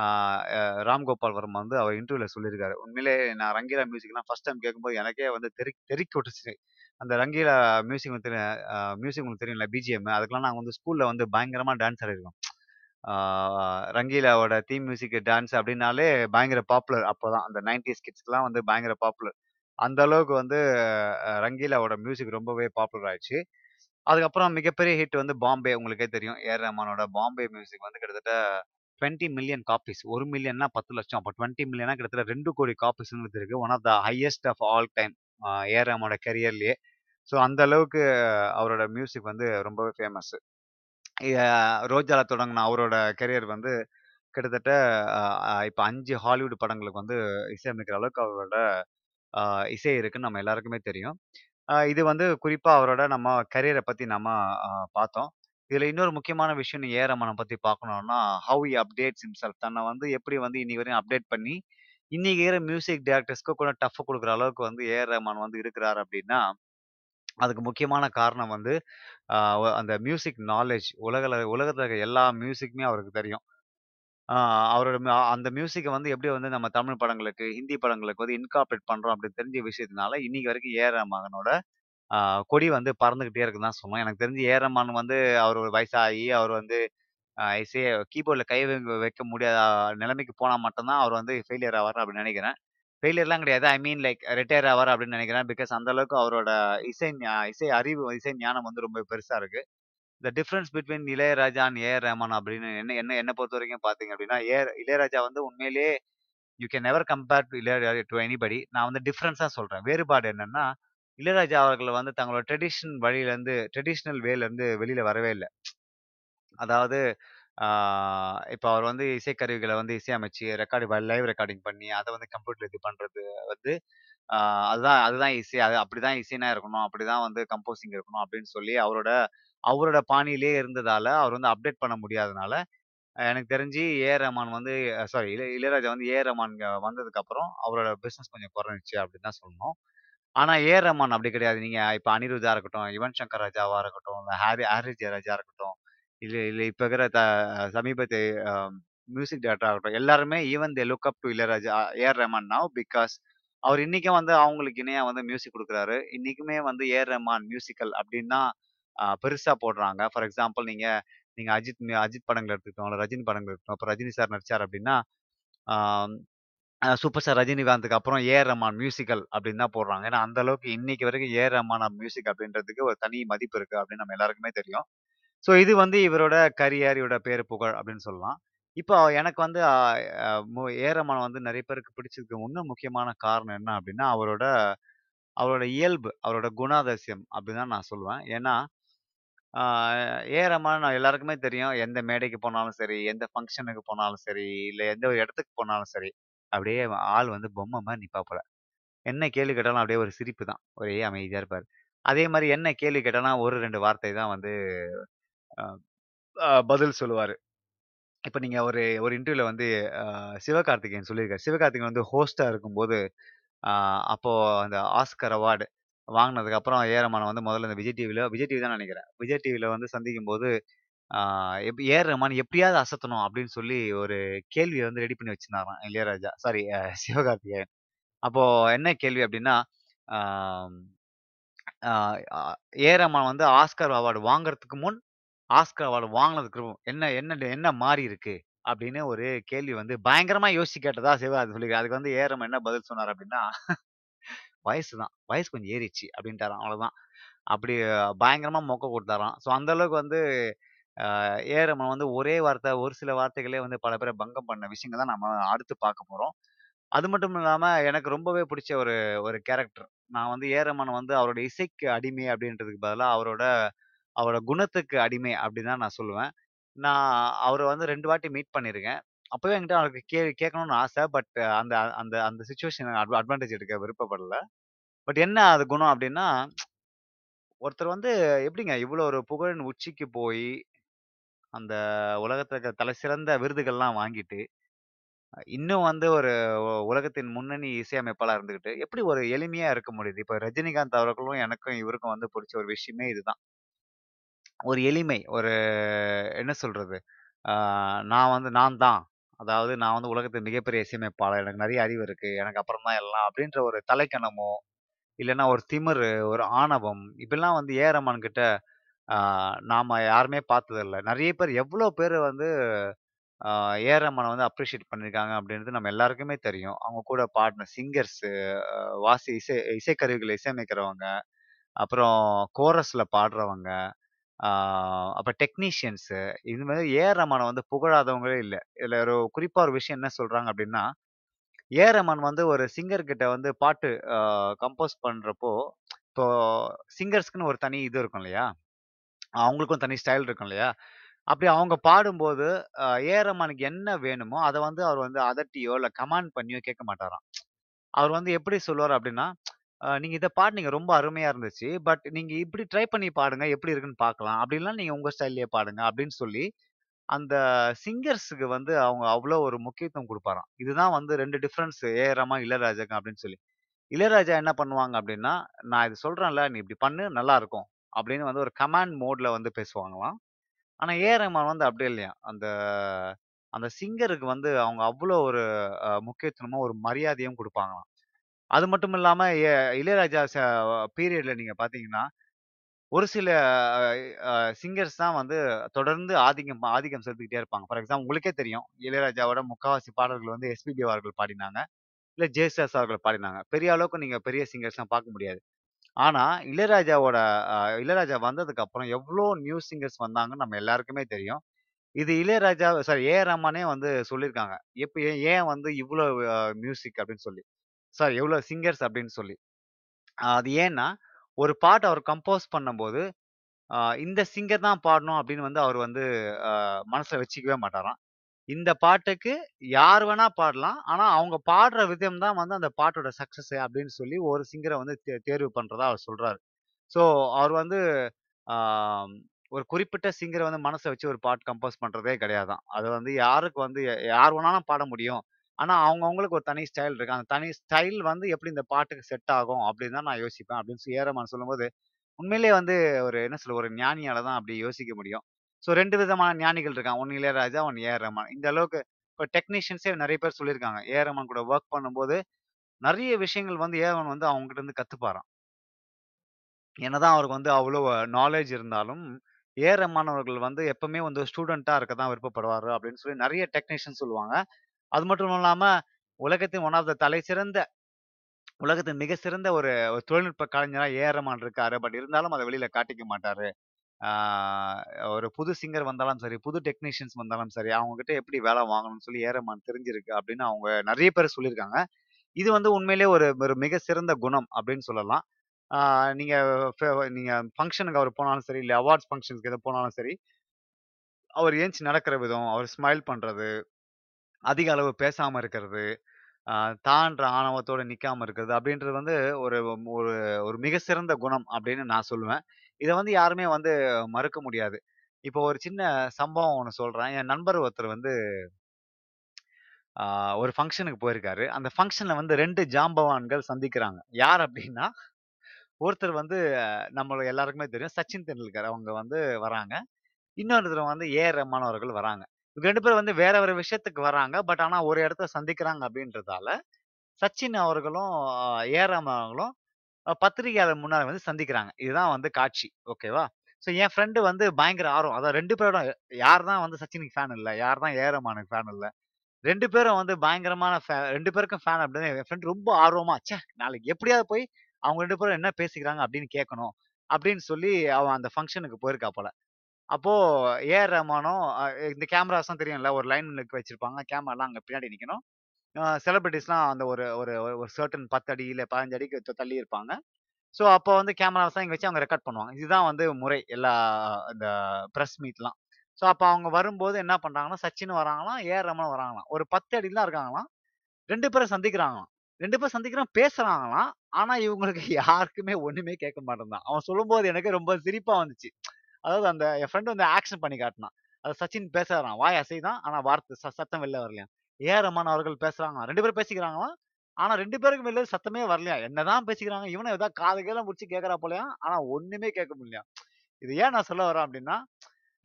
ஆஹ் அஹ் ராம்கோபால் வர்மா வந்து அவர் இன்டர்வியூவில் சொல்லியிருக்காரு. உண்மையிலே நான் ரங்கீலா மியூசிக்லாம் ஃபர்ஸ்ட் டைம் கேட்கும்போது எனக்கே வந்து தெரி தெறிக்கி விட்டுச்சு. அந்த ரங்கீலா மியூசிக் தெரியும், மியூசிக் உங்களுக்கு தெரியும்ல பிஜிஎம், அதுக்கெல்லாம் நாங்கள் வந்து ஸ்கூலில் வந்து பயங்கரமாக டான்ஸ் ஆடிருக்கோம். ஆஹ் ரங்கீலாவோட தீம் மியூசிக் டான்ஸ் அப்படின்னாலே பயங்கர பாப்புலர். அப்போதான் அந்த நைன்டிஸ் கிட்ஸ்க்குலாம் வந்து பயங்கர பாப்புலர். அந்த அளவுக்கு வந்து அஹ் ரங்கீலாவோட மியூசிக் ரொம்பவே பாப்புலர் ஆயிடுச்சு. அதுக்கப்புறம் மிகப்பெரிய ஹிட் வந்து பாம்பே, உங்களுக்கே தெரியும் ஏஆர் ரஹ்மானோட பாம்பே மியூசிக் வந்து கிட்டத்தட்ட டுவெண்ட்டி மில்லியன் காப்பீஸ். ஒரு மில்லியன்னா பத்து லட்சம், அப்போ டுவெண்ட்டி மில்லியனா கிட்டத்தட்ட ரெண்டு கோடி காப்பீஸ் இருக்கு. One of the highest of all time A R ரஹ்மானோட கரியர்லயே. ஸோ அந்த அளவுக்கு அஹ் அவரோட மியூசிக் வந்து ரொம்பவே ஃபேமஸ். ரோஜால தொடங்கின அவரோட கரியர் வந்து கிட்டத்தட்ட இப்போ அஞ்சு ஹாலிவுட் படங்களுக்கு வந்து இசையமைக்கிற அளவுக்கு அவரோட அஹ், இசை இருக்குன்னு நம்ம எல்லாருக்குமே தெரியும். அஹ் இது வந்து குறிப்பா அவரோட நம்ம கரியரை பத்தி நம்ம அஹ், பார்த்தோம். இதுல இன்னொரு முக்கியமான விஷயம் ஏ ரமனை பத்தி பார்க்கணும்னா ஹவு இ அப்டேட்ஸ் himself, தன்னை வந்து எப்படி வந்து இன்னைக்கு வரையும் அப்டேட் பண்ணி இன்னைக்கு ஏற மியூசிக் டேரக்டர்ஸ்க்கு கூட டஃப் கொடுக்குற அளவுக்கு வந்து ஏ ரமன் வந்து இருக்கிறார் அப்படின்னா அதுக்கு முக்கியமான காரணம் வந்து ஆஹ் ஒ- அந்த மியூசிக் நாலேஜ். உலகில் உலகத்தில் இருக்க எல்லா மியூசிக்குமே அவருக்கு தெரியும். ஆஹ் அவரோட மி- அ- அந்த மியூசிக்கை வந்து எப்படி வந்து நம்ம தமிழ் படங்களுக்கு ஹிந்தி படங்களுக்கு வந்து இன்கார்பரேட் பண்றோம் அப்படின்னு தெரிஞ்ச விஷயத்தினால இன்னைக்கு வரைக்கும் ஏ மகனோட ஆஹ் கொடி வந்து பறந்துகிட்டே இருக்குன்னு தான் சொல்லணும். எனக்கு தெரிஞ்சு ஏ ரஹ்மான் வந்து அவர் ஒரு வயசாகி அவர் வந்து ஆஹ் இசைய கீபோர்டில் கை வைக்க வைக்க முடியாத ஆஹ் நிலைமைக்கு போனால் மட்டும்தான் அவர் வந்து ஃபெயிலியர் ஆவார் அப்படின்னு நினைக்கிறேன். ஃபெயிலியர்லாம் கிடையாது, ஐ மீன் லைக் ரிட்டையர் ஆவார் அப்படின்னு நினைக்கிறேன். பிகாஸ் அந்த அளவுக்கு அவரோட இசை ஞா- இசை அறிவு இசை ஞானம் வந்து ரொம்ப பெருசா இருக்கு. The difference between Ilaiyaraaja and A R Rahman அப்படின்னு என்ன என்ன என்னை பொறுத்த வரைக்கும் பார்த்தீங்க அப்படின்னா ஏ இளையராஜா வந்து உண்மையிலேயே you can never compare to Ilaiyaraaja to anybody. நான் வந்து டிஃப்ரென்ஸாக சொல்கிறேன். வேறுபாடு என்னன்னா இளையராஜா அவர்கள் வந்து தங்களோட ட்ரெடிஷன் வழியிலேருந்து ட்ரெடிஷ்னல் வேலேருந்து வெளியில் வரவே இல்லை. அதாவது இப்போ அவர் வந்து இசைக்கருவிகளை வந்து இசையமைச்சு ரெக்கார்டு லைவ் ரெக்கார்டிங் பண்ணி அதை வந்து கம்ப்யூட்டர் இது பண்ணுறது வந்து ஆஹ் அதுதான் அதுதான் இசை, அது அப்படிதான் இசைனா இருக்கணும், அப்படிதான் வந்து கம்போசிங் இருக்கணும் அப்படின்னு சொல்லி அவரோட அவரோட பாணியிலே இருந்ததால அவர் வந்து அப்டேட் பண்ண முடியாதனால அஹ் எனக்கு தெரிஞ்சு ஏ ரஹ்மான் வந்து சாரி இளைய இளையராஜா வந்து ஏ ரஹ்மான் இங்க வந்ததுக்கு அப்புறம் அவரோட பிசினஸ் கொஞ்சம் குறைஞ்சிச்சு அப்படின்னு தான் சொல்லணும். ஆனா ஏ ரஹ்மான் அப்படி கிடையாது. நீங்க இப்ப அனிருத்தா இருக்கட்டும், யுவன் சங்கர் ராஜாவா இருக்கட்டும், இல்ல ஹாரி ஹாரி ஜெயராஜா இருக்கட்டும், இல்ல இல்ல இப்ப இருக்கிற த சமீபத்தை மியூசிக் டேரக்டர் ஆகட்டும், எல்லாருமே even they look up to Ilaiyaraaja AR Rahman now because அவர் இன்னைக்கும் வந்து அவங்களுக்கு இணையா வந்து மியூசிக் கொடுக்குறாரு. இன்னைக்குமே வந்து ஏஆர் ரஹ்மான் மியூசிக்கல் அப்படின்னா ஆஹ், பெருசா போடுறாங்க. ஃபார் எக்ஸாம்பிள் நீங்க நீங்க அஜித் மி- அஜித் படங்கள் எடுத்துக்கிட்டோம், இல்ல ரஜினி படங்கள் எடுத்துக்கிட்டோம். அப்ப ரஜினி சார் நடிச்சார் அப்படின்னா ஆஹ், அஹ் சூப்பர் ஸ்டார் ரஜினிகாந்துக்கு அப்புறம் ஏ ரஹ்மான் மியூசிக்கல் அப்படின்னு தான் போடுறாங்க. ஏன்னா அந்த அளவுக்கு இன்னைக்கு வரைக்கும் ஏ ரஹ்மான் மியூசிக் அப்படின்றதுக்கு ஒரு தனி மதிப்பு இருக்கு அப்படின்னு நம்ம எல்லாருக்குமே தெரியும். ஸோ இது வந்து இவரோட கரியர் இவரோட பேரு புகழ் அப்படின்னு சொல்லலாம். இப்போ எனக்கு வந்து அஹ், அஹ், மு- ஏ ரஹ்மான் வந்து நிறைய பேருக்கு பிடிச்சிருக்கு. இன்னும் முக்கியமான காரணம் என்ன அப்படின்னா அவரோட அவரோட இயல்பு, அவரோட குணாதிசயம் அப்படின்னு தான் நான் சொல்லுவேன். ஏன்னா ஆஹ் ஏ ரஹ்மான் நான் எல்லாருக்குமே தெரியும், எந்த மேடைக்கு போனாலும் சரி, எந்த ஃபங்க்ஷனுக்கு போனாலும் சரி, இல்லை எந்த ஒரு இடத்துக்கு போனாலும் சரி, அப்படியே ஆள் வந்து பொம்மை மாதிரி நிப்பா போல. என்ன கேள்வி கேட்டாலும் அப்படியே ஒரு சிரிப்பு தான், ஒரே அமைதியா இருப்பார். அதே மாதிரி என்ன கேள்வி கேட்டாலும் ஒரு ரெண்டு வார்த்தை தான் வந்து ஆஹ் ஆஹ் பதில் சொல்லுவார். இப்போ நீங்க ஒரு ஒரு இன்டர்வியூல வந்து ஆஹ் சிவகார்த்திகேயன் சொல்லியிருக்காரு. சிவகார்த்திகேயன் வந்து ஹோஸ்டா இருக்கும்போது ஆஹ் அப்போ அந்த ஆஸ்கர் அவார்டு வாங்கினதுக்கு அப்புறம் ஏரமான வந்து முதல்ல இந்த விஜய் டிவில விஜய் டிவி தான் நினைக்கிறேன், விஜய் டிவில வந்து சந்திக்கும் போது ஆஹ் எப்- ஏஆர் ரஹ்மான் எப்படியாவது அசத்தணும் அப்படின்னு சொல்லி ஒரு கேள்வியை வந்து ரெடி பண்ணி வச்சிருந்தாராம் இளையராஜா சாரி சிவகார்த்திகேயன். அப்போ என்ன கேள்வி அப்படின்னா ஆஹ் ஆஹ் ஆஹ் ஏ ரஹ்மான் வந்து ஆஸ்கர் அவார்டு வாங்குறதுக்கு முன் ஆஸ்கர் அவார்டு வாங்கினதுக்கு முன் என்ன என்ன டி- என்ன மாறி இருக்கு அப்படின்னு ஒரு கேள்வி வந்து பயங்கரமா யோசிச்சு கேட்டதா சிவகார்த்தி சொல்லி. அதுக்கு வந்து ஏ ரஹ்மான் என்ன பதில் சொன்னார் அப்படின்னா வயசு தான், வயசு கொஞ்சம் ஏறிச்சு அப்படின்ட்டாராம். அவ்வளவுதான். அப்படி அஹ், பயங்கரமா மொக்க கொடுத்தாராம். ஸோ அந்த அளவுக்கு வந்து அஹ், ஏ ரஹ்மான் வந்து ஒரே வார்த்தை ஒரு சில வார்த்தைகளே வந்து பல பேரை பங்கம் பண்ண விஷயங்கள் தான் நம்ம அடுத்து பார்க்க போறோம். அது மட்டும் இல்லாம எனக்கு ரொம்பவே பிடிச்ச ஒரு ஒரு கேரக்டர் நான் வந்து ஏ ரஹ்மான் வந்து அவரோட இசைக்கு அடிமை அப்படின்றதுக்கு பதிலாக அவரோட அவரோட குணத்துக்கு அடிமை அப்படின்னு தான் நான் சொல்லுவேன். நான் அவரை வந்து ரெண்டு வாட்டி மீட் பண்ணியிருக்கேன். அப்பவே என்கிட்ட அவருக்கு கே கேட்கணும்னு ஆசை. பட் அந்த அந்த அந்த சுச்சுவேஷன் அட்வான்டேஜ் எடுக்க விருப்பப்படல. பட் என்ன அது குணம் அப்படின்னா, ஒருத்தர் வந்து எப்படிங்க இவ்வளோ ஒரு புகழின் உச்சிக்கு போய் அந்த உலகத்துல இருக்க தலை சிறந்த விருதுகள்லாம் வாங்கிட்டு இன்னும் வந்து ஒரு உ- உலகத்தின் முன்னணி இசையமைப்பாளா இருந்துகிட்டு எப்படி ஒரு எளிமையா இருக்க முடியுது? இப்ப ரஜினிகாந்த் அவர்களும் எனக்கும் இவருக்கும் வந்து பிடிச்ச ஒரு விஷயமே இதுதான், ஒரு எளிமை, ஒரு என்ன சொல்றது, ஆஹ் நான் வந்து நான் தான், அதாவது நான் வந்து உலகத்தின் மிகப்பெரிய இசையமைப்பாளர், எனக்கு நிறைய அறிவு இருக்கு, எனக்கு அப்புறம் தான் எல்லாம் அப்படின்ற ஒரு தலைக்கணமோ இல்லைன்னா ஒரு திமிரு, ஒரு ஆணவம், இப்பெல்லாம் வந்து ஏ ஆர் ரஹ்மான் கிட்ட ஆஹ் நாம யாருமே பார்த்ததில்ல. நிறைய பேர் எவ்வளோ பேர் வந்து ஏ ஆர் ரஹ்மானை வந்து அப்ரிஷியேட் பண்ணியிருக்காங்க அப்படின்றது நம்ம எல்லாருக்குமே தெரியும். அவங்க கூட பாடின சிங்கர்ஸ், வாசி இசை இசைக்கருவிகளை இசையமைக்கிறவங்க, அப்புறம் கோரஸ்ல பாடுறவங்க, ஆஹ் அப்புறம் டெக்னீஷியன்ஸு, இது மாதிரி ஏ ஆர் ரஹ்மானை வந்து புகழாதவங்களே இல்லை. இதில் ஒரு குறிப்பாக ஒரு விஷயம் என்ன சொல்றாங்க அப்படின்னா, ஏ ஆர் ரஹ்மான் வந்து ஒரு சிங்கர் கிட்ட வந்து பாட்டு கம்போஸ் பண்றப்போ, இப்போ சிங்கர்ஸ்க்குன்னு ஒரு தனி இது இருக்கும் இல்லையா, அவங்களுக்கும் தனி ஸ்டைல் இருக்கும் இல்லையா, அப்படி அவங்க பாடும்போது அஹ், ஏ ஆர் ரஹ்மானுக்கு என்ன வேணுமோ அதை வந்து அவர் வந்து அதட்டியோ இல்லை கமாண்ட் பண்ணியோ கேட்க மாட்டாராம். அவர் வந்து எப்படி சொல்லுவார் அப்படின்னா, அஹ், நீங்க இதை பாடுனீங்க, ரொம்ப அருமையா இருந்துச்சு, பட் நீங்க இப்படி ட்ரை பண்ணி பாடுங்க, எப்படி இருக்குன்னு பார்க்கலாம், அப்படிலாம் நீங்க உங்க ஸ்டைல்லே பாடுங்க அப்படின்னு சொல்லி அந்த சிங்கர்ஸுக்கு வந்து அவங்க அவ்வளோ ஒரு முக்கியத்துவம் கொடுப்பாராம். இதுதான் வந்து ரெண்டு டிஃப்ரென்ஸ் ஏ ஆர் ரஹ்மான் இளையராஜாக்கு அப்படின்னு சொல்லி. இளையராஜா என்ன பண்ணுவாங்க அப்படின்னா, நான் இது சொல்றேன்ல, நீ இப்படி பண்ணு நல்லா இருக்கும் அப்படின்னு வந்து ஒரு கமாண்ட் மோட்ல வந்து பேசுவாங்களாம். ஆனா ஏ ஆர் ரஹ்மான் வந்து அப்படியே இல்லையா, அந்த அந்த சிங்கருக்கு வந்து அவங்க அவ்வளோ ஒரு அஹ், முக்கியத்துவமும் ஒரு மரியாதையும் கொடுப்பாங்களாம். அது மட்டும் இல்லாம ஏ- இளையராஜா பீரியட்ல நீங்க பாத்தீங்கன்னா ஒரு சில சிங்கர்ஸ் தான் வந்து தொடர்ந்து ஆதிக்கம் ஆதிக்கம் செலுத்திக்கிட்டே இருப்பாங்க. ஃபார் எக்ஸாம்பிள் உங்களுக்கே தெரியும், இளையராஜாவோட முக்காவாசி பாடல்கள் வந்து எஸ்பிபி அவர்கள் பாடினாங்க, இல்ல ஜேசஸ் அவர்கள் பாடினாங்க. பெரிய அளவுக்கு நீங்க பெரிய சிங்கர்ஸ்லாம் பார்க்க முடியாது. ஆனா இளையராஜாவோட அஹ், இளையராஜா வந்ததுக்கு அப்புறம் எவ்வளோ நியூ சிங்கர்ஸ் வந்தாங்கன்னு நம்ம எல்லாருக்குமே தெரியும். இது இளையராஜா சாரி ஏ ஆர் ரஹ்மானே வந்து சொல்லியிருக்காங்க, எப்ப ஏன் ஏன் வந்து இவ்வளோ மியூசிக் அப்படின்னு சொல்லி, சாரி எவ்வளோ சிங்கர்ஸ் அப்படின்னு சொல்லி. அஹ் அது ஏன்னா ஒரு பாட்டு அவர் கம்போஸ் பண்ணும்போது ஆஹ் இந்த சிங்கர் தான் பாடணும் அப்படின்னு வந்து அவர் வந்து ஆஹ் மனசுல வச்சுக்கவே மாட்டாராம். இந்த பாட்டுக்கு யார் வேணா பாடலாம், ஆனா அவங்க பாடுற விதம் தான் வந்து அந்த பாட்டோட சக்சஸ் அப்படின்னு சொல்லி ஒரு சிங்கரை வந்து தே- தேர்வு பண்றதா அவர் சொல்றாரு. ஸோ அவர் வந்து ஆம், ஒரு குறிப்பிட்ட சிங்கரை வந்து மனசை வச்சு ஒரு பாட்டு கம்போஸ் பண்றதே கிடையாதான். அது வந்து யாருக்கு வந்து யா- யார் வேணாலும் பாட முடியும், ஆனா அவங்கவங்களுக்கு ஒரு தனி ஸ்டைல் இருக்கு, அந்த தனி ஸ்டைல் வந்து எப்படி இந்த பாட்டுக்கு செட் ஆகும் அப்படின்னு தான் நான் யோசிப்பேன் அப்படின்னு சொல்லி ஏ ஆர் ரஹ்மான் சொல்லும்போது உண்மையிலேயே வந்து ஒரு என்ன சொல்ல ஒரு ஞானியால தான் அப்படி யோசிக்க முடியும். ஸோ ரெண்டு விதமான ஞானிகள் இருக்காங்க, ஒன்னு இளையராஜா, ஒன்னு ஏ ஆர் ரஹ்மான். இந்த அளவுக்கு இப்போ டெக்னீஷியன்ஸே நிறைய பேர் சொல்லியிருக்காங்க, ஏ ஆர் ரஹ்மான் கூட ஒர்க் பண்ணும்போது நிறைய விஷயங்கள் வந்து ஏ ஆர் ரஹ்மான் வந்து அவங்க கிட்ட இருந்து கத்துப்பாராம். என்னதான் அவருக்கு வந்து அவ்வளோ நாலேஜ் இருந்தாலும் ஏ ஆர் ரஹ்மான் அவர்கள் வந்து எப்பவுமே வந்து ஸ்டூடெண்ட்டாக இருக்க தான் விருப்பப்படுவார் அப்படின்னு சொல்லி நிறைய டெக்னீஷியன் சொல்லுவாங்க. அது மட்டும் இல்லாமல் உலகத்தின் ஒன் ஆஃப் த தலை சிறந்த உலகத்தின் மிக சிறந்த ஒரு ஒரு தொழில்நுட்ப கலைஞராக ஏ ஆர் ரஹ்மான் இருக்காரு. பட் இருந்தாலும் அதை வெளியில காட்டிக்க மாட்டாரு. ஆஹ் ஒரு புது சிங்கர் வந்தாலும் சரி, புது டெக்னீஷியன்ஸ் வந்தாலும் சரி, அவங்க கிட்ட எப்படி வேலை வாங்கணும்னு சொல்லி ஏ ஆர் ரஹ்மான் தெரிஞ்சிருக்கு அப்படின்னு அவங்க நிறைய பேர் சொல்லியிருக்காங்க. இது வந்து உண்மையிலே ஒரு ஒரு மிக சிறந்த குணம் அப்படின்னு சொல்லலாம். ஆஹ் நீங்க ஃப- நீங்க ஃபங்க்ஷனுக்கு அவர் போனாலும் சரி, இல்லை அவார்ட்ஸ் ஃபங்க்ஷனுக்கு எது போனாலும் சரி, அவர் ஏஞ்சி நடக்கிற விதம், அவர் ஸ்மைல் பண்றது, அதிக அளவு பேசாம இருக்கிறது, ஆஹ் தான்ற ஆணவத்தோட நிக்காம இருக்கிறது அப்படின்றது வந்து ஒரு ஒரு ஒரு மிக சிறந்த குணம் அப்படின்னு நான் சொல்லுவேன். இதை வந்து யாருமே வந்து மறுக்க முடியாது. இப்போ ஒரு சின்ன சம்பவம் ஒன்று சொல்றேன். என் நண்பர் ஒருத்தர் வந்து ஆஹ் ஒரு ஃபங்க்ஷனுக்கு போயிருக்காரு. அந்த ஃபங்க்ஷன்ல வந்து ரெண்டு ஜாம்பவான்கள் சந்திக்கிறாங்க. யார் அப்படின்னா, ஒருத்தர் வந்து அஹ், நம்மள எல்லாருக்குமே தெரியும் சச்சின் தெண்டுல்கர் அவங்க வந்து வராங்க, இன்னொருத்தர் வந்து ஏ ஆர் ரஹ்மான் அவர்கள் வராங்க. இவங்க ரெண்டு பேரும் வந்து வேற வேற விஷயத்துக்கு வராங்க, பட் ஆனா ஒரு இடத்துல சந்திக்கிறாங்க. அப்படின்றதால சச்சின் அவர்களும் அஹ், ஏ ஆர் ரஹ்மான் அவர்களும் அஹ், பத்திரிகையாளர் முன்னாடி வந்து சந்திக்கிறாங்க. இதுதான் வந்து காட்சி, ஓகேவா? ஸோ என் ஃப்ரெண்டு வந்து பயங்கர ஆர்வம், அதான் ரெண்டு பேரோட யார் தான் வந்து சச்சினுக்கு ஃபேன் இல்லை, யார் தான் ஏ ஆர் ரஹ்மானுக்கு ஃபேன் இல்லை, ரெண்டு பேரும் வந்து பயங்கரமான fan- ரெண்டு பேருக்கும் ஃபேன் அப்படின்னு என் ஃப்ரெண்ட் ரொம்ப ஆர்வமா, ச்சே நாளைக்கு எப்படியாவது போய் அவங்க ரெண்டு பேரும் என்ன பேசிக்கிறாங்க அப்படின்னு கேட்கணும் அப்படின்னு சொல்லி அவன் அந்த ஃபங்க்ஷனுக்கு போயிருக்கா போல. அப்போ ஏஆர் ரஹ்மானும் அஹ் இந்த கேமராஸ்லாம் தெரியும்ல, ஒரு லைன் வச்சிருப்பாங்க, கேமராலாம் அங்கே பின்னாடி நிற்கணும், செலிபிரிட்டிஸ்லாம் அந்த ஒரு ஒரு ஒரு சர்டன் பத்து அடி இல்லை பதினஞ்சு அடிக்கு தொ- தள்ளி இருப்பாங்க. ஸோ அப்போ வந்து கேமராஸ் தான் இங்கே வச்சு அவங்க ரெக்கார்ட் பண்ணுவாங்க. இதுதான் வந்து முறை எல்லா இந்த ப்ரெஸ் மீட்லாம். ஸோ அப்போ அவங்க வரும்போது என்ன பண்ணுறாங்கன்னா, சச்சின் வராங்களாம், ஏஆர் ரமன் வராங்களாம், ஒரு பத்து அடியில் தான் இருக்காங்களாம். ரெண்டு பேரும் சந்திக்கிறாங்களாம், ரெண்டு பேரும் சந்திக்கிறான் பேசுறாங்களாம். ஆனா இவங்களுக்கு யாருக்குமே ஒண்ணுமே கேட்க மாட்டேன்தான். அவன் சொல்லும்போது எனக்கு ரொம்ப சிரிப்பா வந்துச்சு. அதாவது அந்த என் ஃப்ரெண்டு வந்து ஆக்ஷன் பண்ணி காட்டினான். அது சச்சின் பேசுறான், வாய் அசைதான், ஆனா வார்த்தை சத்தம் வெளில வரலையா. ஏஆர் ரஹ்மான் அவர்கள் பேசுறாங்க, ரெண்டு பேரும் பேசிக்கிறாங்களாம், ஆனா ரெண்டு பேருக்கும் வெளில சத்தமே வரலையா. என்னதான் பேசிக்கிறாங்க, இவனை ஏதாவது காது கேள முடிச்சு கேட்கறா போலயா, ஆனா ஒண்ணுமே கேட்க முடியலையா. இது ஏன் நான் சொல்ல வரேன் அப்படின்னா,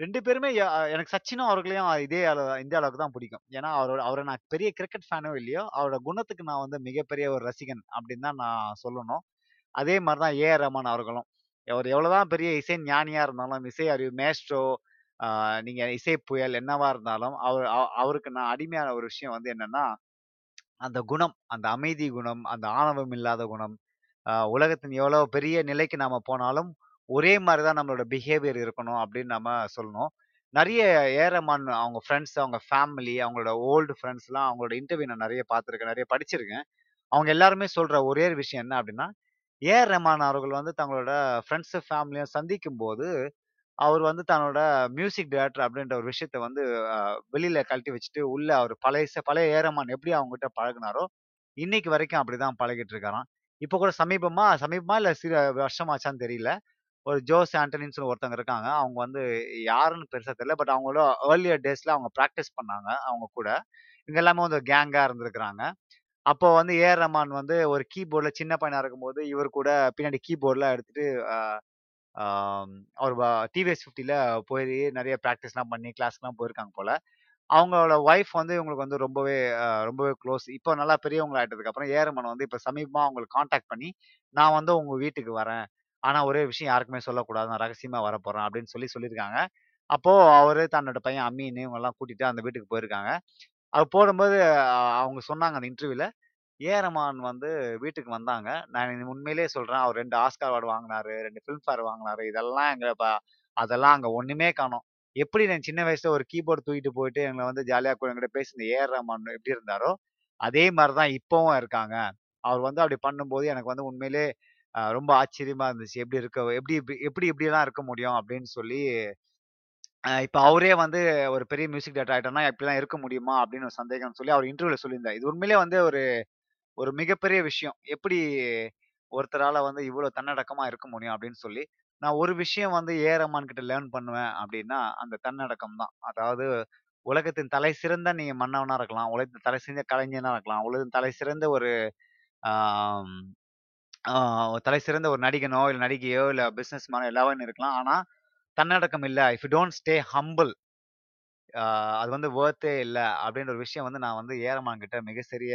ரெண்டு பேருமே எனக்கு சச்சினும் அவர்களையும் இதே இந்திய அளவுக்கு தான் பிடிக்கும். ஏன்னா அவரோட அவரை நான் பெரிய கிரிக்கெட் ஃபேனோ இல்லையோ, அவரோட குணத்துக்கு நான் வந்து மிகப்பெரிய ஒரு ரசிகன் அப்படின்னு தான் நான் சொல்லணும். அதே மாதிரி தான் ஏஆர் ரஹ்மான் அவர்களும். அவர் எவ்வளோதான் பெரிய இசை ஞானியாக இருந்தாலும், இசை அறிவு மேஸ்ட்ரோ, நீங்கள் இசை புயல் என்னவா இருந்தாலும், அவர் அவருக்கு நான் அடிமையான ஒரு விஷயம் வந்து என்னன்னா, அந்த குணம், அந்த அமைதி குணம், அந்த ஆணவம் இல்லாத குணம். உலகத்தின் எவ்வளோ பெரிய நிலைக்கு நாம் போனாலும் ஒரே மாதிரி தான் நம்மளோட பிஹேவியர் இருக்கணும் அப்படின்னு நம்ம சொல்லணும். நிறைய ஏஆர் ரஹ்மான் அவங்க ஃப்ரெண்ட்ஸ், அவங்க ஃபேமிலி, அவங்களோட ஓல்டு ஃப்ரெண்ட்ஸ்லாம் அவங்களோட இன்டர்வியூ நான் நிறைய பார்த்துருக்கேன், நிறைய படிச்சிருக்கேன். அவங்க எல்லாருமே சொல்கிற ஒரே ஒரு விஷயம் என்ன அப்படின்னா, ஏஆர் ரஹ்மான் அவர்கள் வந்து தங்களோட ஃப்ரெண்ட்ஸு ஃபேமிலியும் சந்திக்கும் போது அவர் வந்து தன்னோட மியூசிக் டைரக்டர் அப்படின்ற ஒரு விஷயத்த வந்து வெளியில் கழட்டி வச்சுட்டு உள்ள அவர் பழைய பழைய ஏஆர் ரஹ்மான் எப்படி அவங்ககிட்ட பழகினாரோ இன்னைக்கு வரைக்கும் அப்படி தான் பழகிட்டு இருக்காராம். இப்போ கூட சமீபமா சமீபமா இல்லை சிறு வருஷமாச்சான்னு தெரியல, ஒரு ஜோஸ் ஆண்டனின்னு சொல்லி ஒருத்தவங்க இருக்காங்க. அவங்க வந்து யாருன்னு பெருசாக தெரியல, பட் அவங்களோட ஏர்லியர் டேஸில் அவங்க ப்ராக்டிஸ் பண்ணாங்க. அவங்க கூட இங்கே எல்லாமே வந்து கேங்காக இருந்திருக்கிறாங்க. அப்போ வந்து ஏஆர் ரஹ்மான் வந்து ஒரு கீபோர்டில் சின்ன பையனாக இருக்கும்போது இவர் கூட பின்னாடி கீபோர்டில் எடுத்துகிட்டு அவர் டிவிஎஸ் ஃபிஃப்டியில் போய் நிறைய ப்ராக்டிஸ்லாம் பண்ணி கிளாஸ்லாம் போயிருக்காங்க போல். அவங்களோட ஒய்ஃப் வந்து இவங்களுக்கு வந்து ரொம்பவே ரொம்பவே க்ளோஸ். இப்போ நல்லா பெரியவங்களா ஆகிட்டதுக்கப்புறம் ஏஆர் ரஹ்மான் வந்து இப்போ சமீபமாக அவங்களுக்கு காண்டாக்ட் பண்ணி, நான் வந்து உங்கள் வீட்டுக்கு வரேன், ஆனா ஒரே விஷயம் யாருக்குமே சொல்லக்கூடாது, நான் ரகசியமா வர போறேன் அப்படின்னு சொல்லி சொல்லியிருக்காங்க. அப்போ அவரு தன்னோட பையன் அம்மின்னு இவங்க எல்லாம் கூட்டிட்டு அந்த வீட்டுக்கு போயிருக்காங்க. அது போடும்போது அவங்க சொன்னாங்க அந்த இன்டர்வியூல, ஏஆர் ரஹ்மான் வந்து வீட்டுக்கு வந்தாங்க, நான் உண்மையிலேயே சொல்றேன், அவர் ரெண்டு ஆஸ்கார் அவார்டு வாங்கினாரு, ரெண்டு ஃபிலிம்ஃபேர் வாங்கினாரு, இதெல்லாம் எங்க அதெல்லாம் அங்க ஒண்ணுமே காணோம். எப்படி நான் சின்ன வயசுல ஒரு கீபோர்டு தூக்கிட்டு போயிட்டு எங்களை வந்து ஜாலியா எங்கிட்ட பேசின ஏஆர் ரஹ்மான் எப்படி இருந்தாரோ அதே மாதிரிதான் இப்பவும் இருக்காங்க. அவர் வந்து அப்படி பண்ணும்போது எனக்கு வந்து உண்மையிலே ரொம்ப ஆச்சரியமா இருந்துச்சு, எப்படி இருக்க எப்படி எப்படி எப்படிலாம் இருக்க முடியும் அப்படின்னு சொல்லி. இப்போ அவரே வந்து ஒரு பெரிய மியூசிக் டைரக்டர் ஆகிட்டோம்னா எப்படிலாம் இருக்க முடியுமா அப்படின்னு ஒரு சந்தேகம் சொல்லி அவர் இன்டர்வியூல சொல்லியிருந்தார். இது உண்மையிலே வந்து ஒரு ஒரு மிகப்பெரிய விஷயம், எப்படி ஒருத்தரால வந்து இவ்வளோ தன்னடக்கமா இருக்க முடியும் அப்படின்னு சொல்லி. நான் ஒரு விஷயம் வந்து ஏஆர் ரஹ்மான் கிட்ட லேர்ன் பண்ணுவேன் அப்படின்னா அந்த தன்னடக்கம் தான். அதாவது உலகத்தின் தலை சிறந்த நீங்க மன்னவனா இருக்கலாம், உலகத்தின் தலை சிறந்த கலைஞனா இருக்கலாம், உலகத்தின் தலை சிறந்த ஒரு ஆஹ் தலை சிறந்த ஒரு நடிகனோ இல்லை நடிகையோ இல்லை பிஸ்னஸ் மேனோ எல்லாமே இருக்கலாம். ஆனால் தன்னடக்கம் இல்லை, if you don't stay humble, அது வந்து வேர்த்தே இல்லை அப்படின்ற ஒரு விஷயம் வந்து நான் வந்து ஏஆர் ரஹ்மான் கிட்ட மிக சரிய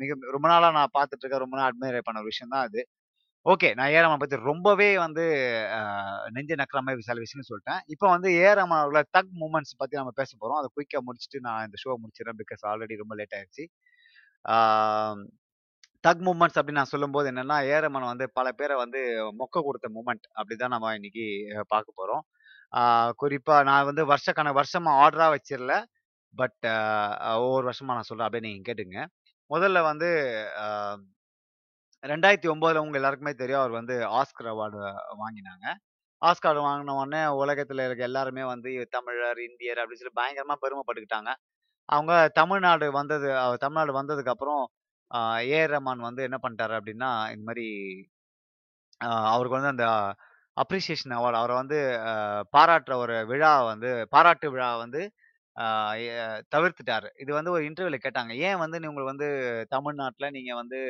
மிக ரொம்ப நாளாக நான் பார்த்துட்டு இருக்கேன், ரொம்ப நாள் அட்மையர் பண்ண ஒரு விஷயம் தான் அது. ஓகே, நான் ஏஆர் ரஹ்மான் பற்றி ரொம்பவே வந்து நெஞ்ச நக்கிற மாதிரி சில விஷயம்னு சொல்லிட்டேன். இப்போ வந்து ஏஆர் ரஹ்மானோட தக் மூமெண்ட்ஸ் பற்றி நம்ம பேச போகிறோம். அதை குயிக்காக முடிச்சுட்டு நான் இந்த ஷோ முடிச்சிடறேன், பிகாஸ் ஆல்ரெடி ரொம்ப லேட் ஆயிடுச்சு. தக் மூமெண்ட்ஸ் அப்படின்னு நான் சொல்லும்போது என்னன்னா, ஏஆர் ரஹ்மான் வந்து பல பேரை வந்து மொக்க கொடுத்த மூமெண்ட் அப்படிதான் நம்ம இன்னைக்கு பார்க்க போறோம். ஆஹ் குறிப்பா நான் வந்து வருஷக்கான வருஷமா ஆர்டரா வச்சிடல, பட் ஒவ்வொரு வருஷமா நான் சொல்றேன் அப்படின்னு நீங்க கேட்டுங்க. முதல்ல வந்து ஆஹ் ரெண்டாயிரத்தி ஒன்பதுல உங்க எல்லாருக்குமே தெரியும், அவர் வந்து ஆஸ்கர் அவார்டு வாங்கினாங்க. ஆஸ்கர் வாங்கின உடனே உலகத்துல இருக்க எல்லாருமே வந்து தமிழர் இந்தியர் அப்படின்னு சொல்லி பயங்கரமா பெருமைப்பட்டுக்கிட்டாங்க. அவங்க தமிழ்நாடு வந்தது தமிழ்நாடு வந்ததுக்கு அப்புறம் ஏஆர் ரஹ்மான் வந்து என்ன பண்ணிட்டாரு அப்படின்னா, இந்த மாதிரி அவருக்கு வந்து அந்த அப்ரிசியேஷன் அவார்டு, அவரை வந்து பாராட்டுற ஒரு விழா வந்து பாராட்டு விழா வந்து தவிர்த்துட்டாரு. இது வந்து ஒரு இன்டர்வியூல கேட்டாங்க, ஏன் வந்து நீ உங்களுக்கு வந்து தமிழ்நாட்டில் நீங்கள் வந்து